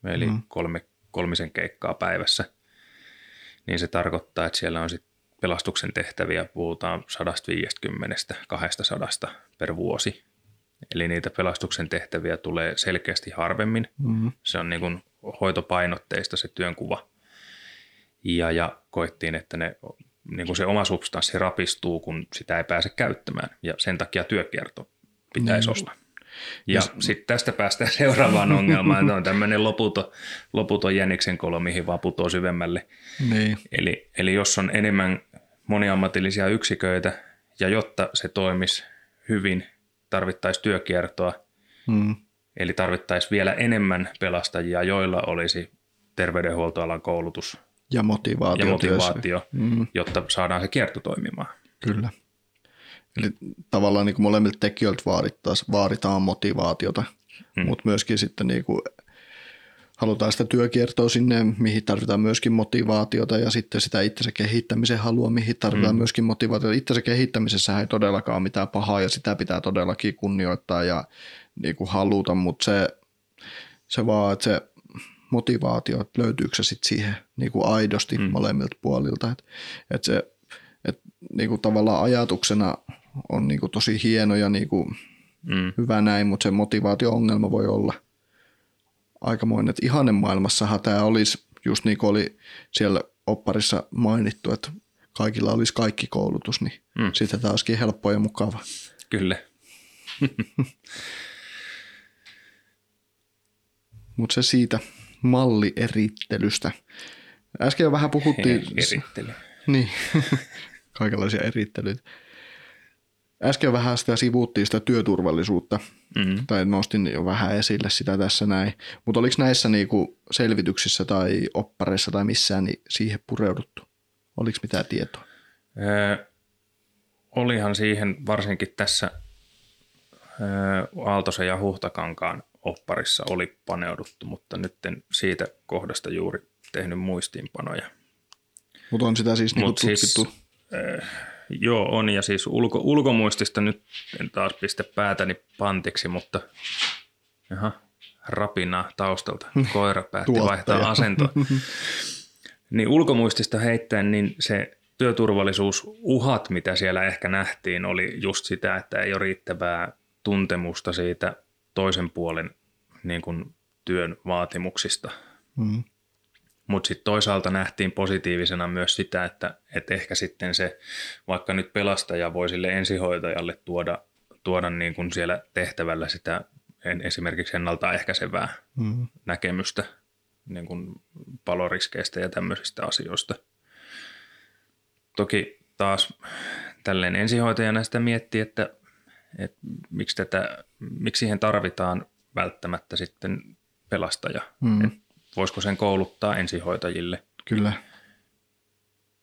eli mm. kolme, kolmisen keikkaa päivässä, niin se tarkoittaa, että siellä on sit pelastuksen tehtäviä, puhutaan sata viisikymmentä kaksisataa per vuosi. Eli niitä pelastuksen tehtäviä tulee selkeästi harvemmin. Mm. Se on niin kuin hoitopainotteista se työnkuva. Ja, ja koettiin, että ne... Niin kuin se oma substanssi rapistuu, kun sitä ei pääse käyttämään, ja sen takia työkierto pitäisi mm. olla. Ja yes. sitten tästä päästään seuraavaan ongelmaan, että on tämmöinen loputon, loputon jäniksen kolo, mihin vaan putoaa syvemmälle. Niin. Eli, eli jos on enemmän moniammatillisia yksiköitä, ja jotta se toimisi hyvin, tarvittaisiin työkiertoa, mm. eli tarvittaisiin vielä enemmän pelastajia, joilla olisi terveydenhuoltoalan koulutus, ja motivaatio, ja motivaatio mm. jotta saadaan se kierto toimimaan. Kyllä. Eli tavallaan niin kuin molemmilta tekijöiltä vaaditaan motivaatiota, mm. mutta myöskin sitten niin kuin halutaan sitä työkiertoa sinne, mihin tarvitaan myöskin motivaatiota ja sitten sitä itsensä kehittämisen halua, mihin tarvitaan mm. myöskin motivaatiota. Itsensä kehittämisessä ei todellakaan ole mitään pahaa ja sitä pitää todellakin kunnioittaa ja niin kuin haluta, mutta se, se vaan, että se motivaatio, että löytyykö se sitten siihen niin kuin aidosti mm. molemmilta puolilta. Että et se et, niin kuin tavallaan ajatuksena on niin kuin tosi hieno ja niin kuin mm. hyvä näin, mutta se motivaatio-ongelma voi olla aikamoinen, että ihanen maailmassahan tämä olisi, just niin kuin oli siellä opparissa mainittu, että kaikilla olisi kaikki koulutus, niin mm. sitä taaskin helppo ja mukava. Kyllä. Mutta se siitä mallierittelystä. Äsken jo vähän puhuttiin... Erittely. Niin, kaikenlaisia erittelyitä. Äsken vähän sitä sivuuttiin sitä työturvallisuutta, mm-hmm. tai nostin jo vähän esille sitä tässä näin, mutta oliko näissä niinku selvityksissä tai oppareissa tai missään niin siihen pureuduttu? Oliko mitään tietoa? Öö, olihan siihen varsinkin tässä öö, Aaltosen ja Huhtakankaan opparissa oli paneuduttu, mutta nyt en siitä kohdasta juuri tehnyt muistiinpanoja. Mutta on sitä siis niinku Mut tutkittu? Siis, öö, Joo, on ja siis ulko, ulkomuistista nyt en taas pistä päätäni pantiksi, mutta aha, rapinaa taustalta. Koira päätti Tuottaja. vaihtaa asentoa. Niin ulkomuistista heittäen, niin se työturvallisuusuhat, mitä siellä ehkä nähtiin, oli just sitä, että ei ole riittävää tuntemusta siitä toisen puolen niin kuin työn vaatimuksista. Mm. Mutta sitten toisaalta nähtiin positiivisena myös sitä, että et ehkä sitten se, vaikka nyt pelastaja voi sille ensihoitajalle tuoda, tuoda niin kuin siellä tehtävällä sitä esimerkiksi ennaltaehkäisevää mm. näkemystä niin kuin paloriskeistä ja tämmöisistä asioista. Toki taas tälleen ensihoitajana sitä miettii, että, että miksi, tätä, miksi siihen tarvitaan välttämättä sitten pelastaja. Mm. Voisiko sen kouluttaa ensihoitajille? Kyllä.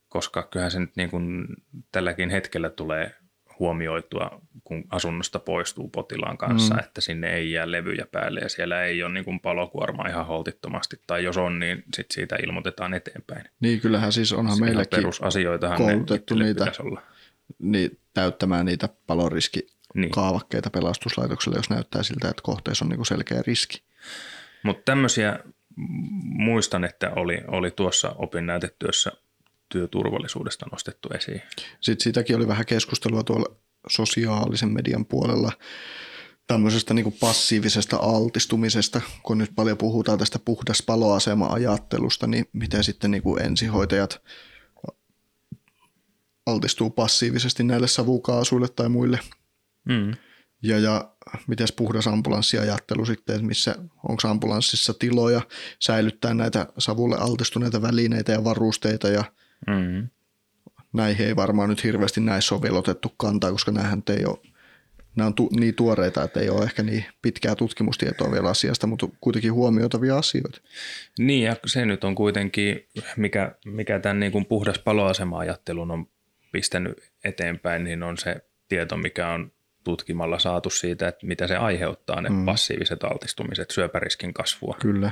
Koska kyllähän se nyt niin kuin tälläkin hetkellä tulee huomioitua, kun asunnosta poistuu potilaan kanssa, mm. että sinne ei jää levyjä päälle ja siellä ei ole niin kuin palokuorma ihan holtittomasti. Tai jos on, niin sit siitä ilmoitetaan eteenpäin. Niin, kyllähän siis onhan siinä meilläkin perusasioitahan koulutettu niitä niin, täyttämään niitä paloriskikaavakkeita niin. pelastuslaitokselle, jos näyttää siltä, että kohteessa on niin kuin selkeä riski. Mutta tämmöisiä... Muistan, että oli, oli tuossa opinnäytetyössä työturvallisuudesta nostettu esiin. Sitten siitäkin oli vähän keskustelua tuolla sosiaalisen median puolella tämmöisestä niin kuin passiivisesta altistumisesta, kun nyt paljon puhutaan tästä puhdas paloasema-ajattelusta, niin miten sitten niin kuin ensihoitajat altistuu passiivisesti näille savukaasuille tai muille. Mm. Ja, ja mites puhdas ambulanssiajattelu sitten, että missä, onko ambulanssissa tiloja säilyttää näitä savulle altistuneita välineitä ja varusteita ja mm-hmm. näihin ei varmaan nyt hirveästi näissä ole vielä otettu kantaa, koska näähän ei ole, nämä on tu, niin tuoreita, että ei ole ehkä niin pitkää tutkimustietoa vielä asiasta, mutta kuitenkin huomioitavia asioita. Niin ja se nyt on kuitenkin, mikä, mikä tämän niin kuin puhdas paloasema-ajattelun on pistänyt eteenpäin, niin on se tieto, mikä on tutkimalla saatu siitä, että mitä se aiheuttaa, ne mm. passiiviset altistumiset, syöpäriskin kasvua. Kyllä.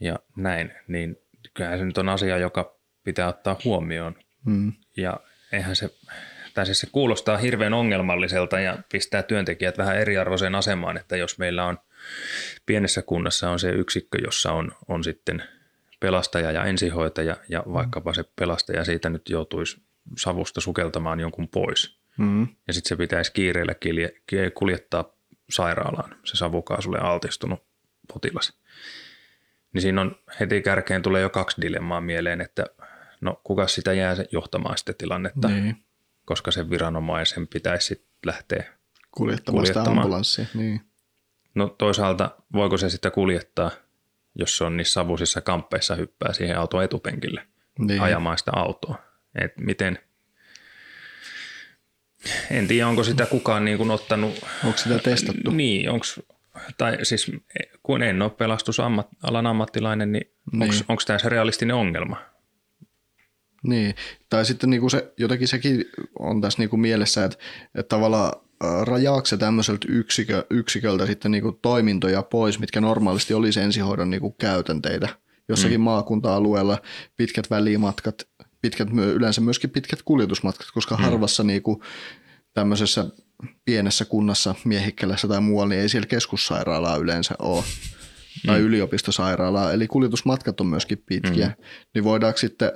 Ja näin, niin kyllähän se nyt on asia, joka pitää ottaa huomioon. Mm. Ja eihän se, tai siis se kuulostaa hirveän ongelmalliselta ja pistää työntekijät vähän eriarvoiseen asemaan, että jos meillä on pienessä kunnassa on se yksikkö, jossa on, on sitten pelastaja ja ensihoitaja ja vaikkapa se pelastaja siitä nyt joutuisi savusta sukeltamaan jonkun pois. Mm. Ja sitten se pitäisi kiireellä kuljettaa sairaalaan, se savukaasulle altistunut potilas. Niin siinä on heti kärkeen tulee jo kaksi dilemmaa mieleen, että no kuka sitä jää johtamaan sitä tilannetta, niin. koska sen viranomaisen pitäisi sitten lähteä kuljettamaan, kuljettamaan. sitä ambulanssia. Niin. No toisaalta voiko se sitä kuljettaa, jos se on niissä savuisissa kamppeissa hyppää siihen auton etupenkille niin. ajamaan sitä autoa. Et miten... En tiedä, onko sitä kukaan niin kuin ottanut... Onko sitä testattu? Niin, onko... Tai siis, kun en ole pelastusalan ammattilainen, niin, niin. Onko, onko tämä se realistinen ongelma? Niin, tai sitten niin kuin se, jotenkin sekin on tässä niin kuin mielessä, että, että tavallaan rajaakse tämmöiseltä yksikö, yksiköltä sitten niinku toimintoja pois, mitkä normaalisti olisi ensihoidon niinku käytänteitä. Jossakin mm. maakunta-alueella pitkät välimatkat, pitkät, yleensä myöskin pitkät kuljetusmatkat, koska mm. harvassa niinku tämmöisessä pienessä kunnassa, Miehikkälässä tai muualla, niin ei siellä keskussairaalaa yleensä ole tai mm. yliopistosairaalaa, eli kuljetusmatkat on myöskin pitkiä, mm. niin voidaanko sitten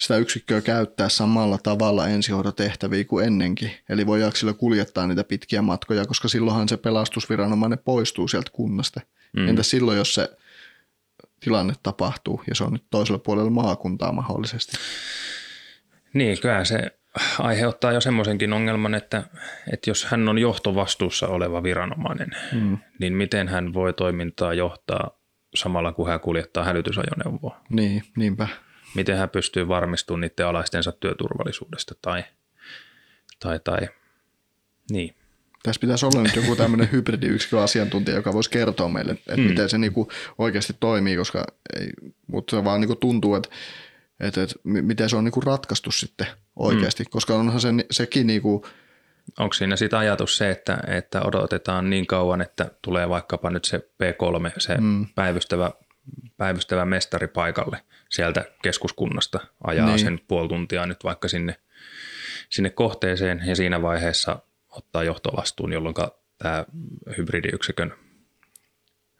sitä yksikköä käyttää samalla tavalla ensihoidotehtäviä kuin ennenkin, eli voidaanko sillä kuljettaa niitä pitkiä matkoja, koska silloinhan se pelastusviranomainen poistuu sieltä kunnasta. Mm. Entä silloin, jos se tilanne tapahtuu ja se on nyt toisella puolella maakuntaa mahdollisesti? Niin, kyllähän se aiheuttaa jo semmoisenkin ongelman, että, että jos hän on johtovastuussa oleva viranomainen, mm. niin miten hän voi toimintaa johtaa samalla, kun hän kuljettaa hälytysajoneuvoa? Niin, niinpä. Miten hän pystyy varmistumaan niiden alaistensa työturvallisuudesta tai, tai, tai niin. Tässä pitäisi olla nyt joku tämmöinen hybridiyksiköasiantuntija, joka voisi kertoa meille, että mm. miten se niinku oikeasti toimii, koska ei, mutta se vaan niinku tuntuu, että Että, että miten se on niinku ratkaistu sitten oikeasti, mm. koska onhan se, sekin niinku... Onko siinä sitten ajatus se, että, että odotetaan niin kauan, että tulee vaikkapa nyt se P kolme, se mm. päivystävä, päivystävä mestari paikalle sieltä keskuskunnasta, ajaa niin sen puoli tuntia nyt vaikka sinne, sinne kohteeseen ja siinä vaiheessa ottaa johtovastuun, jolloin tämä hybridiyksikön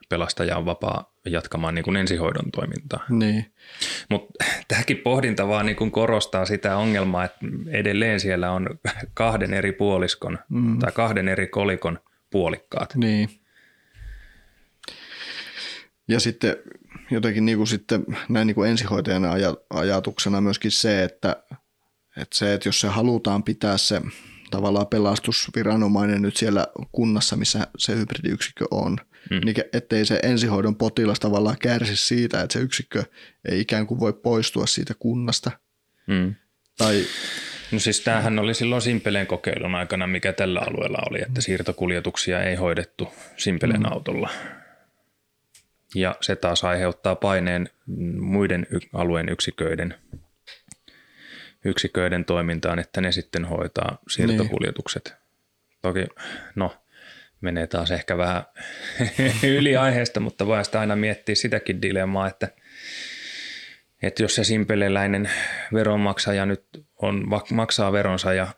pelastaja on vapaa jatkamaan niin kuin ensihoidon toimintaa. Niin. Mutta tämäkin pohdinta vaan niin kuin korostaa sitä ongelmaa, että edelleen siellä on kahden eri puoliskon mm. tai kahden eri kolikon puolikkaat. Niin. Ja sitten jotenkin niin kuin sitten, näin niin kuin ensihoitajan aj- ajatuksena myöskin se, että, että se, että jos se halutaan pitää se tavallaan pelastusviranomainen nyt siellä kunnassa, missä se hybridiyksikkö on, mm. niin ettei se ensihoidon potilas tavallaan kärsi siitä, että se yksikkö ei ikään kuin voi poistua siitä kunnasta. Mm. Tai... No siis tämähän oli silloin Simpeleen kokeilun aikana, mikä tällä alueella oli, että siirtokuljetuksia ei hoidettu Simpeleen mm. autolla. Ja se taas aiheuttaa paineen muiden alueen yksiköiden yksiköiden toimintaan, että ne sitten hoitaa siirtokuljetukset. Niin. Toki, no, menee taas ehkä vähän yli aiheesta, mutta voi sitä aina miettiä sitäkin dilemmaa, että, että jos se simpeleläinen veronmaksaja nyt on, maksaa veronsa ja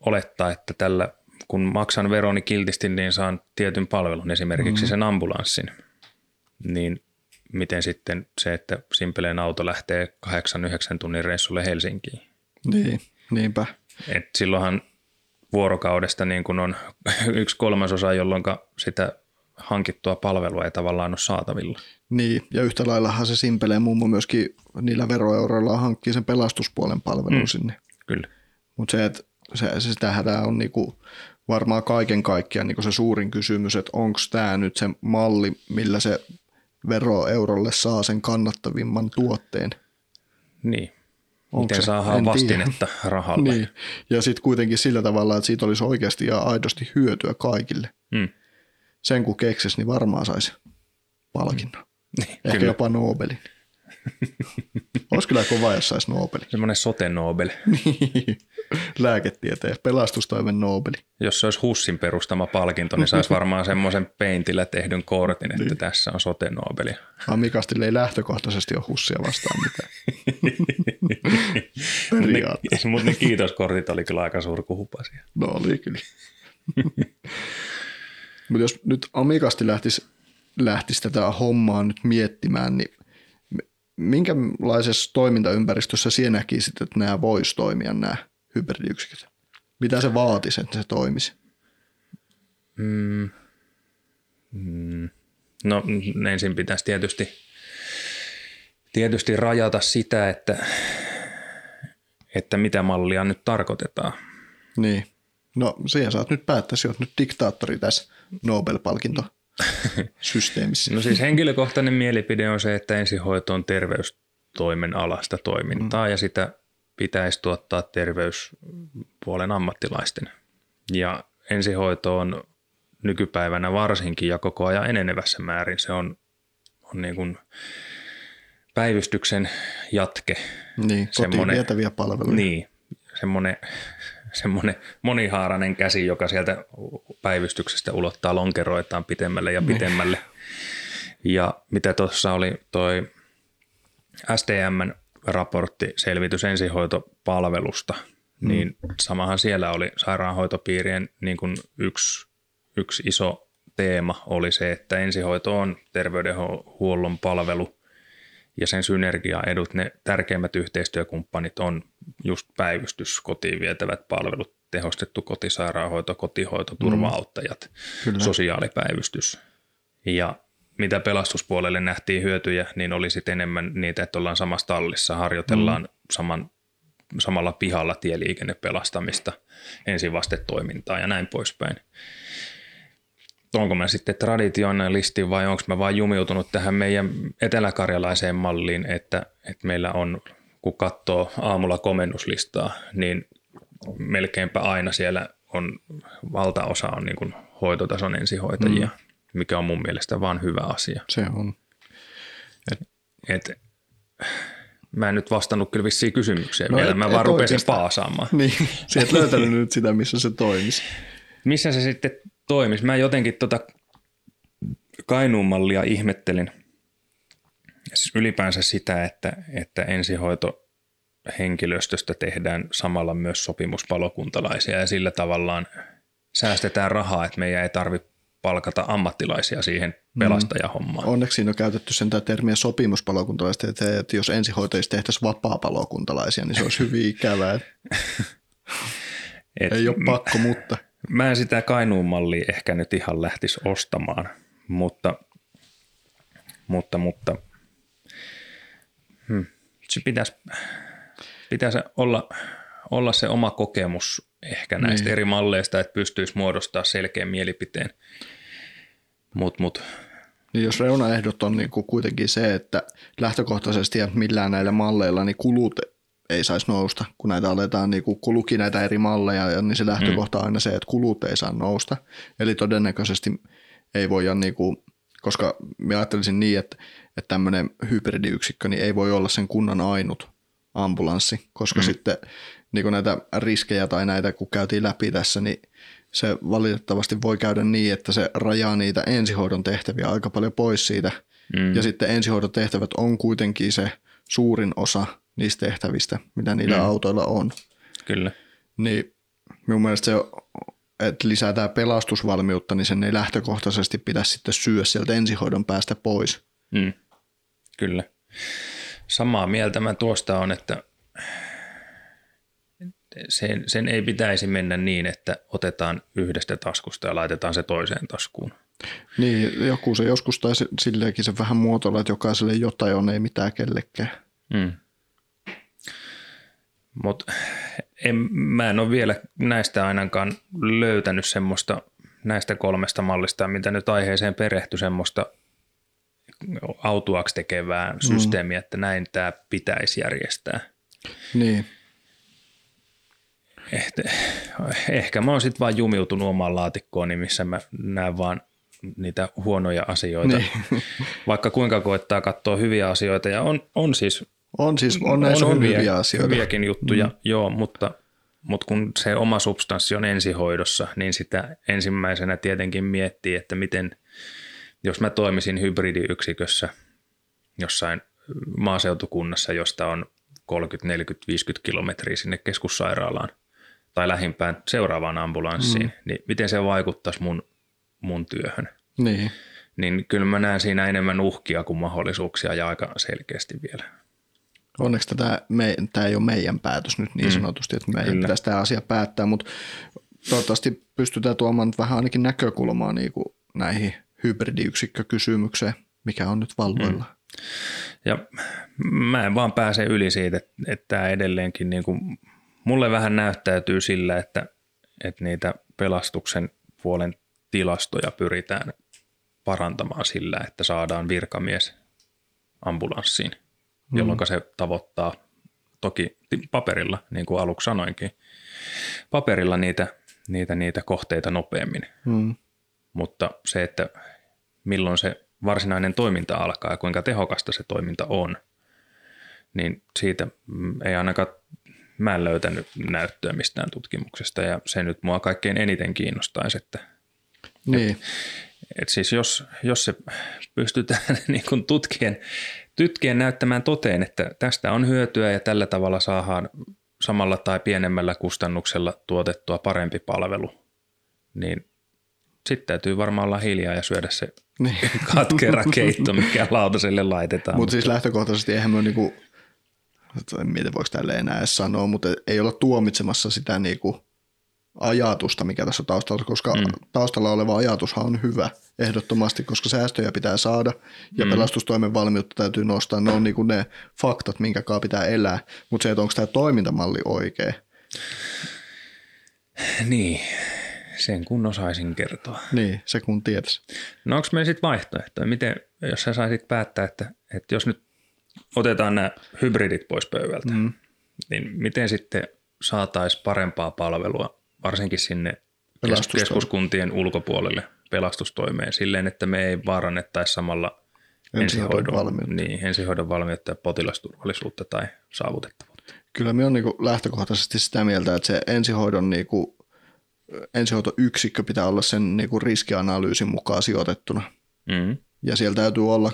olettaa, että tällä, kun maksan veroni kiltisti, niin saan tietyn palvelun, esimerkiksi mm. sen ambulanssin, niin miten sitten se, että Simpeleen auto lähtee kahdeksan yhdeksän tunnin reissulle Helsinkiin. Niin, niinpä. Et silloinhan vuorokaudesta niin kun on yksi kolmasosa, jolloin sitä hankittua palvelua ei tavallaan ole saatavilla. Niin, ja yhtä laillahan se Simpeleen mummo myöskin niillä veroeuroilla hankkii sen pelastuspuolen palvelun mm, sinne. Kyllä. Mutta se, että se, se sitä hätää on niinku... varmaan kaiken kaikkiaan niinku se suurin kysymys, että onko tämä nyt se malli, millä se veroeurolle saa sen kannattavimman tuotteen. Niin. Onko miten se? Saadaan vastinetta rahalle. Niin. Ja sitten kuitenkin sillä tavalla, että siitä olisi oikeasti ja aidosti hyötyä kaikille. Mm. Sen kun keksisi, niin varmaan saisi palkinnon. Mm. Niin, ehkä kyllä. Jopa Nobelin. Olisi kyllä kova, jos saisi Nobelin. Semmoinen sote-Nobel. Lääketieteen, pelastustoimen Nobeli. Jos se olisi HUSin perustama palkinto, niin saisi varmaan semmoisen peintillä tehdyn kortin, että niin. Tässä on sote-Nobeli. AMiCastille ei lähtökohtaisesti ole HUSia vastaan mitään. Periaatteessa. Mutta ne kiitoskortit oli kyllä aika surkuhupaisia. No oli kyllä. Mutta jos nyt AMiCasti lähtisi, lähtisi tätä hommaa nyt miettimään, niin minkälaisessa toimintaympäristössä sinä näkisit, että nämä voisi toimia, nämä hybridiyksiköt? Mitä se vaatisi, että se toimisi? Mm. Mm. No ensin pitäisi tietysti, tietysti rajata sitä, että, että mitä mallia nyt tarkoitetaan. Niin. No siihen saat nyt päättää, sinä olet nyt diktaattori tässä Nobel-palkinto. No siis henkilökohtainen mielipide on se, että ensihoito on terveystoimen alasta toimintaa mm. ja sitä pitäisi tuottaa terveyspuolen ammattilaisten. Ja ensihoito on nykypäivänä varsinkin ja koko ajan enenevässä määrin. Se on, on niin kuin päivystyksen jatke. Niin, kotiin vietäviä palveluja. Niin, semmoinen semmoinen monihaarainen käsi, joka sieltä päivystyksestä ulottaa lonkeroitaan pitemmälle ja pitemmälle. Ja mitä tuossa oli toi S T M:n raportti, selvitys ensihoitopalvelusta, niin samahan siellä oli sairaanhoitopiirien niin kuin yksi, yksi iso teema oli se, että ensihoito on terveydenhuollon palvelu ja sen synergiaedut, ne tärkeimmät yhteistyökumppanit on just päivystys, kotiin vietävät palvelut, tehostettu kotisairaanhoito, kotihoito, turva-auttajat, mm. sosiaalipäivystys. Ja mitä pelastuspuolelle nähtiin hyötyjä, niin oli sitten enemmän niitä, että ollaan samassa tallissa, harjoitellaan mm. saman, samalla pihalla tieliikennepelastamista, ensivastetoimintaa ja näin poispäin. Onko mä sitten traditionalisti vai onko mä vaan jumiutunut tähän meidän eteläkarjalaiseen malliin, että, että meillä on, kun katsoo aamulla komennuslistaa, niin melkeinpä aina siellä on, valtaosa on niin kuin hoitotason ensihoitajia, mm. mikä on mun mielestä vaan hyvä asia. Se on. Et, et, mä en nyt vastannut kyllä vissiin kysymyksiä no vielä, et, mä vaan rupesin paasaamaan. Niin, sä et löytänyt nyt sitä, missä se toimisi. Missä se sitten toimisi? Mä jotenkin tota Kainuun mallia ihmettelin. Siis ylipäänsä sitä, että, että ensihoitohenkilöstöstä tehdään samalla myös sopimuspalokuntalaisia ja sillä tavallaan säästetään rahaa, että meidän ei tarvitse palkata ammattilaisia siihen pelastajahommaan. Mm. Onneksi siinä on käytetty sentään termiä sopimuspalokuntalaista, että jos ensihoitajista tehtäisiin vapaa-palokuntalaisia, niin se olisi hyvin ikävää. Et ei ole pakko, mutta... Mä en sitä Kainuun mallia ehkä nyt ihan lähtisi ostamaan, mutta, mutta, mutta hmm, se pitäisi, pitäisi olla, olla se oma kokemus ehkä näistä niin. eri malleista, että pystyisi muodostamaan selkeän mielipiteen. Mut, mut. Niin jos reunaehdot on niinku kuitenkin se, että lähtökohtaisesti ja millään näillä malleilla niin kulut ei saisi nousta, kun näitä aletaan, niin kun luki näitä eri malleja, niin se lähtökohta on aina se, että kulut ei saa nousta. Eli todennäköisesti ei voi olla, niin kuin, koska minä ajattelisin niin, että, että tämmöinen hybridiyksikkö niin ei voi olla sen kunnan ainut ambulanssi, koska mm. sitten niin näitä riskejä tai näitä, kun käytiin läpi tässä, niin se valitettavasti voi käydä niin, että se rajaa niitä ensihoidon tehtäviä aika paljon pois siitä. Mm. Ja sitten ensihoidon tehtävät on kuitenkin se suurin osa niistä tehtävistä, mitä niillä mm. autoilla on. Kyllä. Niin minun mielestä se, että lisätään pelastusvalmiutta, niin sen ei lähtökohtaisesti pitäisi sitten syödä sieltä ensihoidon päästä pois. Mm. Kyllä. Samaa mieltä mä tuosta on, että sen, sen ei pitäisi mennä niin, että otetaan yhdestä taskusta ja laitetaan se toiseen taskuun. Niin, joku se joskus tai silleenkin se vähän muotoilla, että jokaiselle jotain on, ei mitään kellekään. Mm. Mutta mä en ole vielä näistä ainakaan löytänyt semmoista, näistä kolmesta mallista, mitä nyt aiheeseen perehtyi, semmoista autuaksi tekevää mm. systeemiä, että näin tämä pitäisi järjestää. Niin. Eh, ehkä mä oon sitten vaan jumiutunut omaan laatikkoon, niin missä mä näen vaan niitä huonoja asioita, niin. Vaikka kuinka koettaa katsoa hyviä asioita ja on, on siis... On siis on näissä on hyviä, hyviä asioita. Hyviäkin juttuja, mm. joo, mutta, mutta kun se oma substanssi on ensihoidossa, niin sitä ensimmäisenä tietenkin miettii, että miten, jos mä toimisin hybridiyksikössä jossain maaseutukunnassa, josta on kolmekymmentä, neljäkymmentä, viisikymmentä kilometriä sinne keskussairaalaan tai lähimpään seuraavaan ambulanssiin, mm. niin miten se vaikuttaisi mun, mun työhön? Niin. Niin kyllä mä näen siinä enemmän uhkia kuin mahdollisuuksia ja aika selkeästi vielä. Onneksi tämä, me, tämä ei ole meidän päätös nyt niin sanotusti, että meidän pitäisi tämä asia päättää, mutta toivottavasti pystytään tuomaan vähän ainakin näkökulmaa niin kuin näihin hybridiyksikkökysymykseen, mikä on nyt valloilla. Ja mä en vaan pääse yli siitä, että tämä edelleenkin niin kuin, mulle vähän näyttäytyy sillä, että, että niitä pelastuksen puolen tilastoja pyritään parantamaan sillä, että saadaan virkamies ambulanssiin. Mm. Jolloin se tavoittaa toki paperilla, niin kuin aluksi sanoinkin, paperilla niitä, niitä, niitä kohteita nopeammin. Mm. Mutta se, että milloin se varsinainen toiminta alkaa ja kuinka tehokasta se toiminta on, niin siitä ei ainakaan mä en löytänyt näyttöä mistään tutkimuksesta ja se nyt mua kaikkein eniten kiinnostaisi, että niin. et, et siis jos, jos se pystytään niin kuin tutkien, tutkien näyttämään toteen, että tästä on hyötyä ja tällä tavalla saadaan samalla tai pienemmällä kustannuksella tuotettua parempi palvelu, niin sitten täytyy varmaan olla hiljaa ja syödä se niin. katkera keitto, mikä lautaselle laitetaan. Mut mutta siis lähtökohtaisesti eihän me niinku, miten voiko tälleen enää edes sanoa, mutta ei olla tuomitsemassa sitä niinku ajatusta, mikä tässä taustalla, koska mm. taustalla oleva ajatushan on hyvä ehdottomasti, koska säästöjä pitää saada ja mm. pelastustoimen valmiutta täytyy nostaa. Ne on niinku ne faktat, minkäkaan pitää elää, mutta se, että onko tämä toimintamalli oikea. Niin. Sen kun osaisin kertoa. Niin, se kun tietäisi. No onko meillä sitten vaihtoehtoja? Miten, jos sä saisit päättää, että, että jos nyt otetaan nämä hybridit pois pöydältä, mm. niin miten sitten saataisiin parempaa palvelua, varsinkin sinne keskuskuntien ulkopuolelle pelastustoimeen, silleen, että me ei vaarannettaisi samalla ensihoidon valmiutta. Niin, ensihoidon valmiutta ja potilasturvallisuutta tai saavutettavuutta? Kyllä me on niinku lähtökohtaisesti sitä mieltä, että se ensihoidon niinku ensihoitoyksikkö pitää olla sen niinku riskianalyysin mukaan sijoitettuna. Mm-hmm. Ja siellä täytyy olla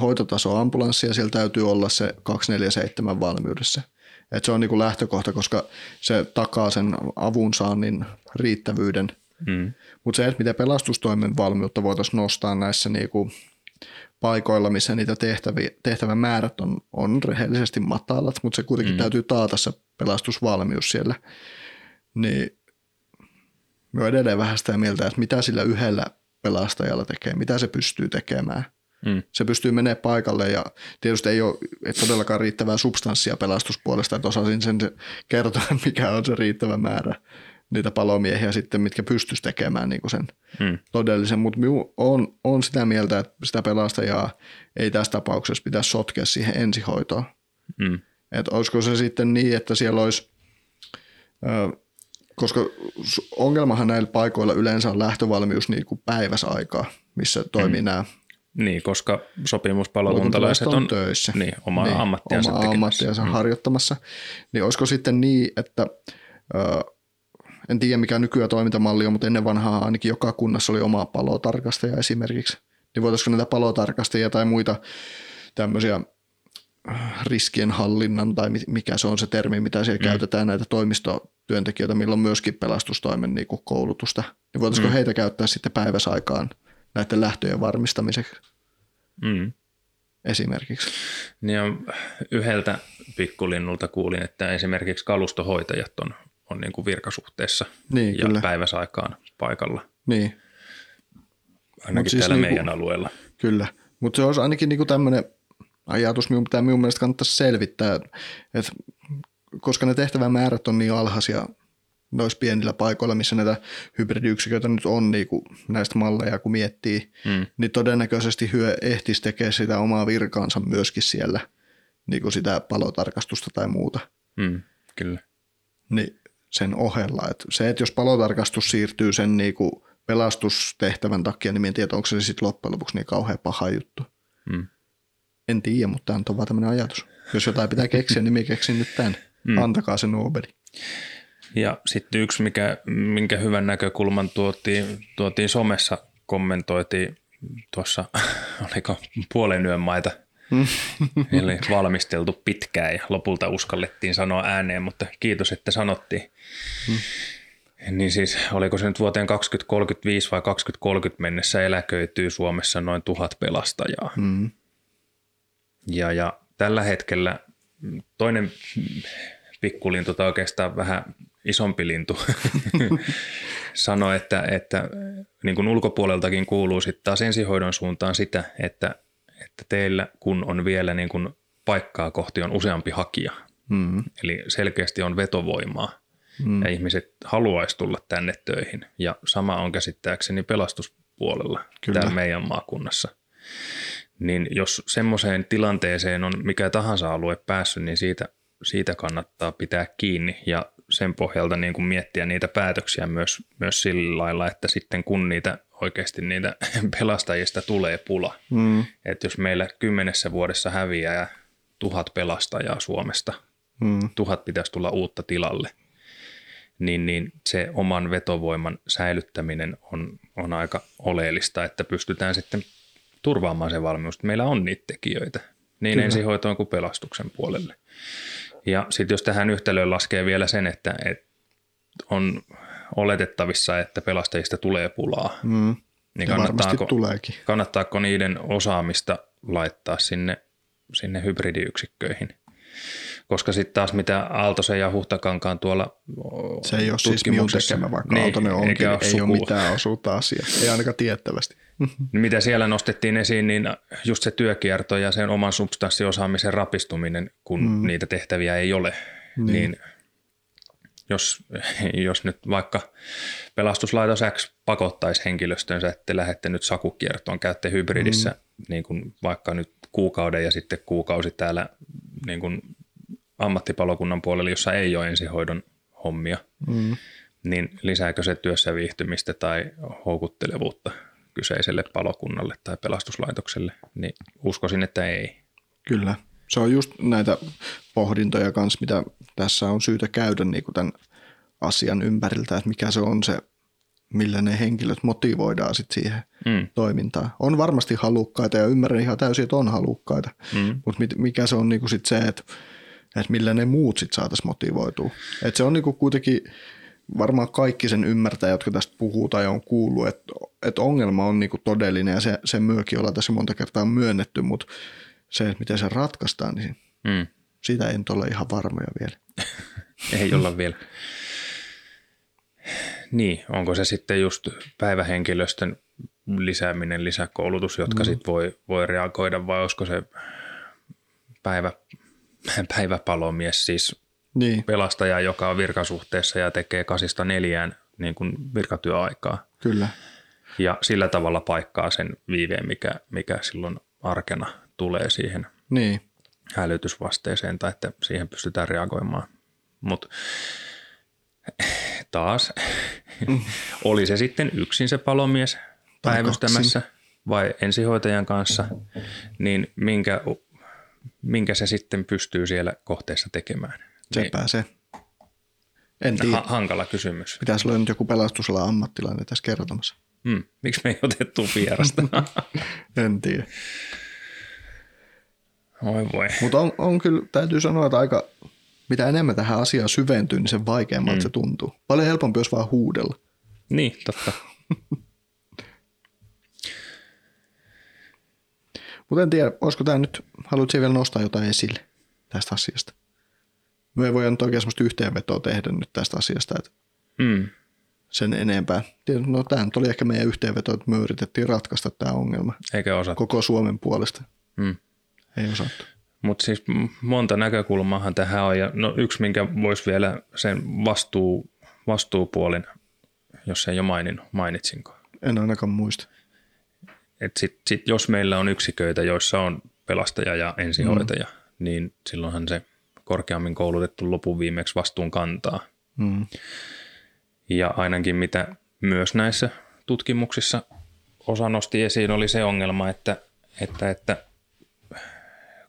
hoitotaso ambulanssi ja siellä täytyy olla se kaksikymmentäneljä seitsemän valmiudessa. Et se on niinku lähtökohta, koska se takaa sen avunsaannin riittävyyden. Mm-hmm. Mutta se, että miten pelastustoimen valmiutta voitaisiin nostaa näissä niinku paikoilla, missä niitä tehtäviä, tehtävämäärät on, on rehellisesti matalat, mutta se kuitenkin mm-hmm. täytyy taata se pelastusvalmius siellä. Niin me on edelleen vähän sitä mieltä, että mitä sillä yhdellä pelastajalla tekee, mitä se pystyy tekemään. Mm. Se pystyy menemään paikalle ja tietysti ei ole et todellakaan riittävää substanssia pelastuspuolesta, että osasin sen kertoa, mikä on se riittävä määrä niitä palomiehiä sitten, mitkä pystyisi tekemään niin kuin sen mm. todellisen. Mutta on, on sitä mieltä, että sitä pelastajaa ei tässä tapauksessa pitäisi sotkea siihen ensihoitoon. Mm. Että olisiko se sitten niin, että siellä olisi... Ö, Koska ongelmahan näillä paikoilla yleensä on lähtövalmius niin kuin päiväsaikaa, missä toimii mm. nämä. Niin, koska sopimuspalokuntalaiset on, on töissä. Niin, omaa niin, ammattiansa oma ammattiansa mm. harjoittamassa. Niin olisiko sitten niin, että ö, en tiedä mikä nykyään toimintamalli on, mutta ennen vanhaa ainakin joka kunnassa oli oma palotarkastaja esimerkiksi. Niin voitaisiko näitä palotarkastajia tai muita tämmöisiä riskienhallinnan tai mikä se on se termi, mitä siellä mm. käytetään näitä toimistotyöntekijöitä, milloin myöskin pelastustoimen niin kuin koulutusta. Ja voitaisiko mm. heitä käyttää sitten päiväsaikaan näiden lähtöjen varmistamiseksi mm. esimerkiksi? Niin on, yhdeltä pikkulinnulta kuulin, että esimerkiksi kalustohoitajat on, on niin kuin virkasuhteessa niin, ja kyllä. päiväsaikaan paikalla. Niin. Ainakin siis täällä niin kuin, meidän alueella. Kyllä, mutta se olisi ainakin niin kuin tämmöinen ajatus, mitä minun mielestä kannattaisi selvittää, että koska ne tehtävämäärät on niin alhaisia noissa pienillä paikoilla, missä näitä hybridiyksiköitä nyt on niin kuin näistä malleja, kun miettii, mm. niin todennäköisesti hyö ehtisi tekemään sitä omaa virkaansa myöskin siellä, niin kuin sitä palotarkastusta tai muuta. Mm, kyllä. Niin sen ohella. Että se, että jos palotarkastus siirtyy sen niin kuin pelastustehtävän takia, niin en tiedä, onko se sitten loppujen lopuksi niin kauhean paha juttu. Mm. En tiedä, mutta tämä on vaan tämmöinen ajatus. Jos jotain pitää keksiä, niin minä keksin nyt tämän. Mm. Antakaa se nuobeli. Ja sitten yksi, mikä, minkä hyvän näkökulman tuotiin, tuotiin somessa, kommentoitiin tuossa, oliko puolen yön maita, mm. eli valmisteltu pitkään ja lopulta uskallettiin sanoa ääneen, mutta kiitos, että sanottiin. Mm. Niin siis, oliko se nyt vuoteen kaksituhattakolmekymmentäviisi vai kaksituhattakolmekymmentä mennessä eläköityy Suomessa noin tuhat pelastajaa. Mm. Ja, ja tällä hetkellä toinen pikkulintu tai oikeastaan vähän isompi lintu sanoi, että, että niin kuin ulkopuoleltakin kuuluu sitten taas ensihoidon suuntaan sitä, että, että teillä kun on vielä niin kuin paikkaa kohti on useampi hakija. Mm-hmm. Eli selkeästi on vetovoimaa mm-hmm. ja ihmiset haluaisi tulla tänne töihin ja sama on käsittääkseni pelastuspuolella Kyllä. täällä meidän maakunnassa. Niin jos semmoiseen tilanteeseen on mikä tahansa alue päässyt, niin siitä, siitä kannattaa pitää kiinni ja sen pohjalta niin kuin miettiä niitä päätöksiä myös, myös sillä lailla, että sitten kun niitä oikeasti niitä pelastajista tulee pula. Mm. Että jos meillä kymmenessä vuodessa häviää tuhat pelastajaa Suomesta, mm. tuhat pitäisi tulla uutta tilalle, niin, niin se oman vetovoiman säilyttäminen on, on aika oleellista, että pystytään sitten turvaamaan se valmius, meillä on niitä tekijöitä, niin Kyllä. ensihoitoon kuin pelastuksen puolelle. Ja sitten jos tähän yhtälöön laskee vielä sen, että, että on oletettavissa, että pelastajista tulee pulaa, mm. niin kannattaako, kannattaako niiden osaamista laittaa sinne, sinne hybridiyksikköihin? Koska sitten taas mitä Aaltosen ja Huhtakankaan tuolla tutkimuksessa. Se ei ole siis minun tekemä, vaikka niin, Aaltonen onkin, ole ei ole mitään osuutta asiaa, ei ainakaan tiettävästi. Mitä siellä nostettiin esiin, niin just se työkierto ja sen oman substanssiosaamisen rapistuminen, kun mm. niitä tehtäviä ei ole. Niin. Niin jos, jos nyt vaikka pelastuslaitos X pakottaisi henkilöstönsä, että te lähette nyt sakukiertoon, käytte hybridissä mm. niin kuin vaikka nyt kuukauden ja sitten kuukausi täällä niin kuin ammattipalokunnan puolella, jossa ei ole ensihoidon hommia, mm. niin lisääkö se työssä viihtymistä tai houkuttelevuutta kyseiselle palokunnalle tai pelastuslaitokselle, niin uskoisin, että ei. Kyllä. Se on just näitä pohdintoja kanssa, mitä tässä on syytä käydä niin kuin tämän asian ympäriltä, että mikä se on se, millä ne henkilöt motivoidaan sit siihen mm. toimintaan. On varmasti halukkaita ja ymmärrän ihan täysin, että on halukkaita, mm. mutta mikä se on niin kuin sit se, että, että millä ne muut sitten saataisiin motivoitua. Että se on niin kuin kuitenkin... Varmaan kaikki sen ymmärtää, jotka tästä puhuu tai on kuullut, että, että ongelma on niinku todellinen ja se, se myökin ollaan tässä monta kertaa myönnetty, mutta se, että miten se ratkaistaan, niin mm. siitä ei nyt ole ihan varmoja vielä. Ei olla vielä. Niin, onko se sitten just päivähenkilöstön lisääminen, lisäkoulutus, jotka mm. sitten voi, voi reagoida, vai olisiko se päivä, päiväpalomies siis... Niin. Pelastaja, joka on virkasuhteessa ja tekee kasista neljään niin kuin virkatyöaikaa. Kyllä. Ja sillä tavalla paikkaa sen viiveen, mikä, mikä silloin arkena tulee siihen niin. hälytysvasteeseen tai että siihen pystytään reagoimaan. Mutta taas, mm. oli se sitten yksin se palomies päivystämässä vai ensihoitajan kanssa, niin minkä, minkä se sitten pystyy siellä kohteessa tekemään? Sepä niin. se. En tiedä. Hankala kysymys. Pitäisi olla nyt joku pelastusalan ammattilainen tässä kertomassa. Mm. Miksi me ei otettu vierasta? En tiedä. Oi voi. Mutta on, on kyllä, täytyy sanoa, että aika, mitä enemmän tähän asiaan syventyy, niin sen vaikeammalta mm. se tuntuu. Paljon helpompi, jos vaan huudella. Niin, totta. Mutta en tiedä, olisiko tämä nyt, haluatko vielä nostaa jotain esille tästä asiasta? Me ei voi nyt oikein sellaista yhteenvetoa tehdä nyt tästä asiasta, että mm. sen enempää. No tämähän oli ehkä meidän yhteenveto, että me yritettiin ratkaista tämä ongelma. Eikä osattu. Koko Suomen puolesta. Mm. Ei osattu. Mutta siis monta näkökulmaahan tähän on. Ja no yksi, minkä voisi vielä sen vastuu, vastuupuolen, jos en jo maininnut, mainitsinko. En ainakaan muista. Että sit, sit jos meillä on yksiköitä, joissa on pelastaja ja ensihoitaja, mm. niin silloinhan se... korkeammin koulutettu lopun viimeksi vastuun kantaa. Mm. Ja ainakin mitä myös näissä tutkimuksissa osa nosti esiin oli se ongelma, että, että, että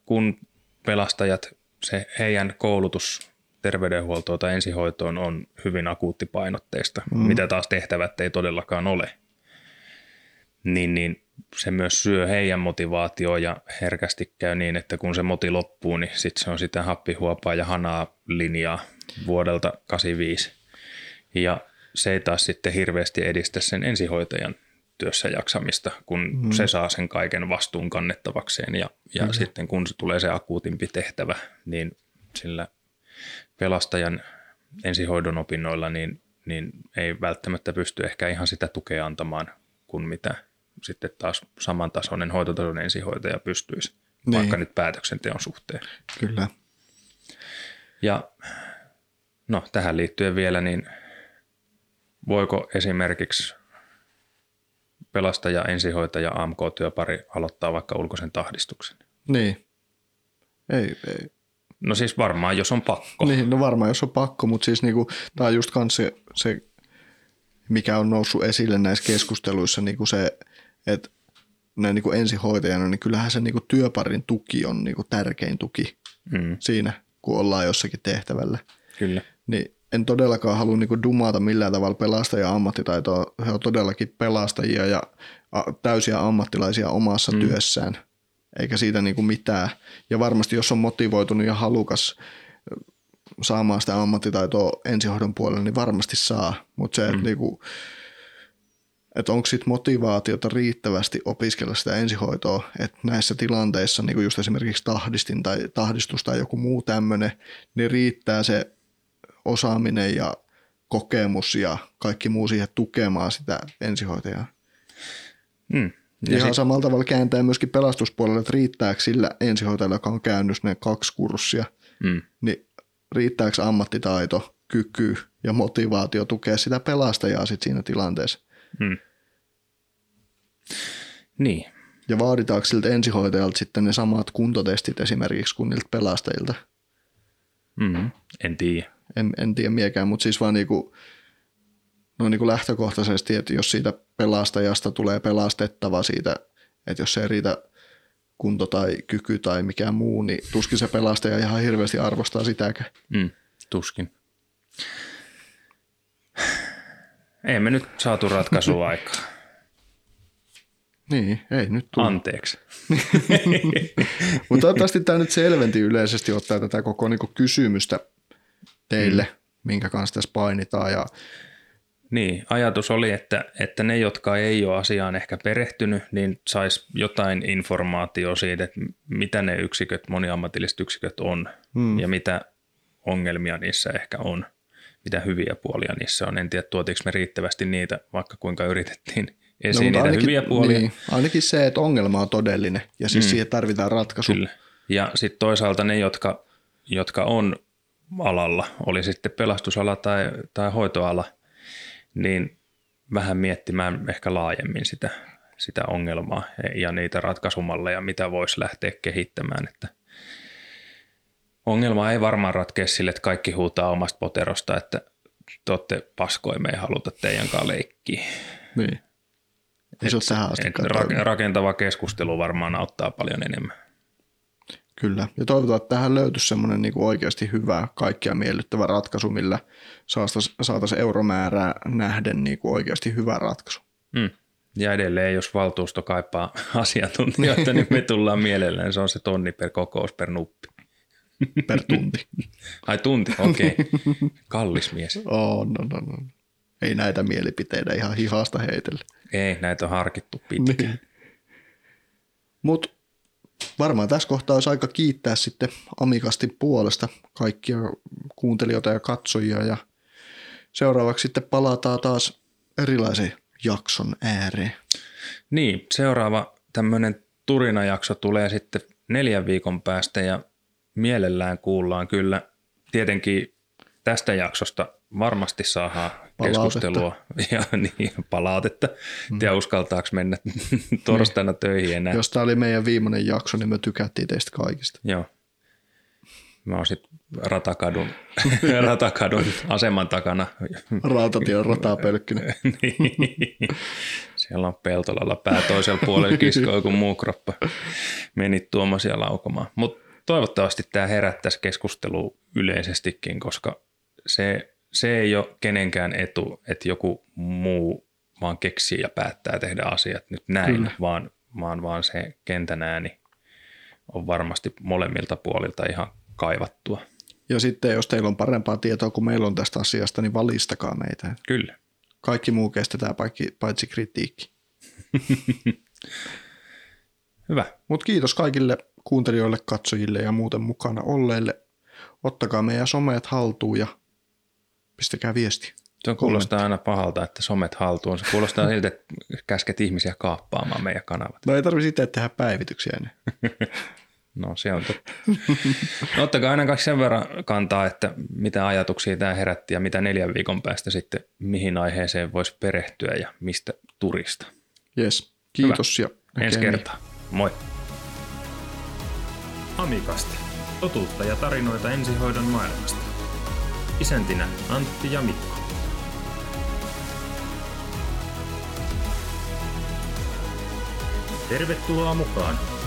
kun pelastajat, se heidän koulutus terveydenhuoltoon tai ensihoitoon on hyvin akuuttipainotteista, mm. mitä taas tehtävät ei todellakaan ole, niin, niin se myös syö heidän motivaatioon ja herkästi käy niin, että kun se moti loppuu, niin sitten se on sitä happihuopaa ja hanaa linjaa vuodelta kahdeksankymmentäviisi. Ja se ei taas sitten hirveästi edistä sen ensihoitajan työssä jaksamista, kun mm. se saa sen kaiken vastuun kannettavakseen. Ja, ja mm. sitten kun se tulee se akuutimpi tehtävä, niin sillä pelastajan ensihoidon opinnoilla niin, niin ei välttämättä pysty ehkä ihan sitä tukea antamaan kuin mitä sitten taas samantasoinen hoitotason ensihoitaja pystyisi, niin. vaikka nyt päätöksenteon suhteen. Kyllä. Ja no tähän liittyen vielä, niin voiko esimerkiksi pelastaja, ensihoitaja, A M K-työpari aloittaa vaikka ulkoisen tahdistuksen? Niin. Ei, ei. No siis varmaan, jos on pakko. Niin, no varmaan, jos on pakko, mutta siis niinku, tämä on just kans se, se, mikä on noussut esille näissä keskusteluissa, niinku se... Että näin niin kuin ensihoitajana, niin kyllähän se niin kuin työparin tuki on niin kuin tärkein tuki mm. siinä, kun ollaan jossakin tehtävällä. Kyllä. Niin en todellakaan halua niin kuin dumata millään tavalla pelastajia ammattitaitoa. He ovat todellakin pelastajia ja täysiä ammattilaisia omassa mm. työssään, eikä siitä niin kuin mitään. Ja varmasti jos on motivoitunut ja halukas saamaan sitä ammattitaitoa ensihoidon puolella, niin varmasti saa. Mutta se, että mm. niin kuin, että onko sit motivaatiota riittävästi opiskella sitä ensihoitoa, että näissä tilanteissa, niin kuin just esimerkiksi tahdistin tai tahdistus tai joku muu tämmöinen, niin riittää se osaaminen ja kokemus ja kaikki muu siihen tukemaan sitä ensihoitajaa. Mm. Ja ihan sit... samalla tavalla kääntää myöskin pelastuspuolelle, että riittääkö sillä ensihoitajalla, joka on käynyt ne kaksi kurssia, mm. niin riittääkö ammattitaito, kyky ja motivaatio tukea sitä pelastajaa sit siinä tilanteessa. Hmm. Niin. Ja vaaditaanko siltä ensihoitajalta sitten ne samat kuntotestit esimerkiksi kuin niiltä pelastajilta? Mm-hmm. En tiedä. En, en tiedä miekään, mutta siis vaan niinku, no niinku lähtökohtaisesti, että jos siitä pelastajasta tulee pelastettava siitä, että jos se ei riitä kunto tai kyky tai mikään muu, niin tuskin se pelastaja ihan hirveästi arvostaa sitäkään. Mm, tuskin. Ei me nyt saatu ratkaisua aikaa. Niin, ei nyt tullut. Anteeksi. Mutta toivottavasti tämä nyt selventi yleisesti ottaa tätä koko niinku kysymystä teille, mm. minkä kanssa tässä painitaan. Ja... Niin, ajatus oli, että, että ne, jotka ei ole asiaan ehkä perehtynyt, niin sais jotain informaatiota siitä, että mitä ne yksiköt, moniammatilliset yksiköt on mm. ja mitä ongelmia niissä ehkä on. Mitä hyviä puolia niissä on. En tiedä, tuotiinko me riittävästi niitä, vaikka kuinka yritettiin esiin no, niitä ainakin, hyviä puolia. Niin, ainakin se, että ongelma on todellinen ja siis mm. siihen tarvitaan ratkaisu. Kyllä. Ja sitten toisaalta ne, jotka, jotka on alalla, oli sitten pelastusala tai, tai hoitoala, niin vähän miettimään ehkä laajemmin sitä, sitä ongelmaa ja niitä ratkaisumalleja, mitä voisi lähteä kehittämään, että ongelma ei varmaan ratkea sille, että kaikki huutaa omasta poterosta, että te olette paskoja, me ei haluta teidän kanssa leikkiä. Niin. Et, et rakentava keskustelu varmaan auttaa paljon enemmän. Kyllä. Ja toivotaan, että tähän löytyisi semmoinen niin kuin oikeasti hyvä, kaikkia miellyttävä ratkaisu, millä saataisiin euromäärää nähden niin kuin oikeasti hyvä ratkaisu. Mm. Ja edelleen, jos valtuusto kaipaa asiantuntijoita, niin me tullaan mielellään. Se on se tonni per kokous per nuppi. Per tunti. Ai tunti, okei. Okay. Kallis mies. Oh, no, no, no. Ei näitä mielipiteitä ihan hihasta heitellä. Ei, näitä on harkittu pitkään. Niin. Mutta varmaan tässä kohtaa olisi aika kiittää sitten AMiCastin puolesta kaikkia kuuntelijoita ja katsojia. Ja seuraavaksi sitten palataan taas erilaisen jakson ääreen. Niin, seuraava tämmöinen turinajakso tulee sitten neljän viikon päästä ja mielellään kuullaan kyllä. Tietenkin tästä jaksosta varmasti saadaan palautetta. Keskustelua ja niin, palautetta. Mm. Tiedä uskaltaako mennä torstaina niin. Töihin enää. Jos tämä oli meidän viimeinen jakso, niin me tykättiin teistä kaikista. Joo. Mä oon sit ratakadun, ratakadun aseman takana. Rautatien ratapölkkinen. Niin. Siellä on Peltolalla pää toisella puolella kiskoa, kun muu kroppa meni tuommoisia laukomaan. Mutta toivottavasti tämä herättäisi keskustelua yleisestikin, koska se, se ei ole kenenkään etu, että joku muu vaan keksii ja päättää tehdä asiat nyt näin, vaan, vaan, vaan se kentän ääni on varmasti molemmilta puolilta ihan kaivattua. Ja sitten jos teillä on parempaa tietoa kuin meillä on tästä asiasta, niin valistakaa meitä. Kyllä. Kaikki muu kestetään paitsi kritiikki. Hyvä. Mut kiitos kaikille kuuntelijoille, katsojille ja muuten mukana olleille. Ottakaa meidän somet haltuun ja pistäkää viestiä. Se kuulostaa aina pahalta, että somet haltuun. Se kuulostaa siltä, että käsket ihmisiä kaappaamaan meidän kanavat. No ei tarvitse itse tehdä päivityksiä enää. No se on totta. No, ottakaa aina kaksi sen verran kantaa, että mitä ajatuksia tämä herätti ja mitä neljän viikon päästä sitten mihin aiheeseen voisi perehtyä ja mistä turista. Jes, kiitos. Hyvä. Ja ensi kertaa. Moi. AMiCast. Totuutta ja tarinoita ensihoidon maailmasta. Isäntinä Antti ja Mikko. Tervetuloa mukaan.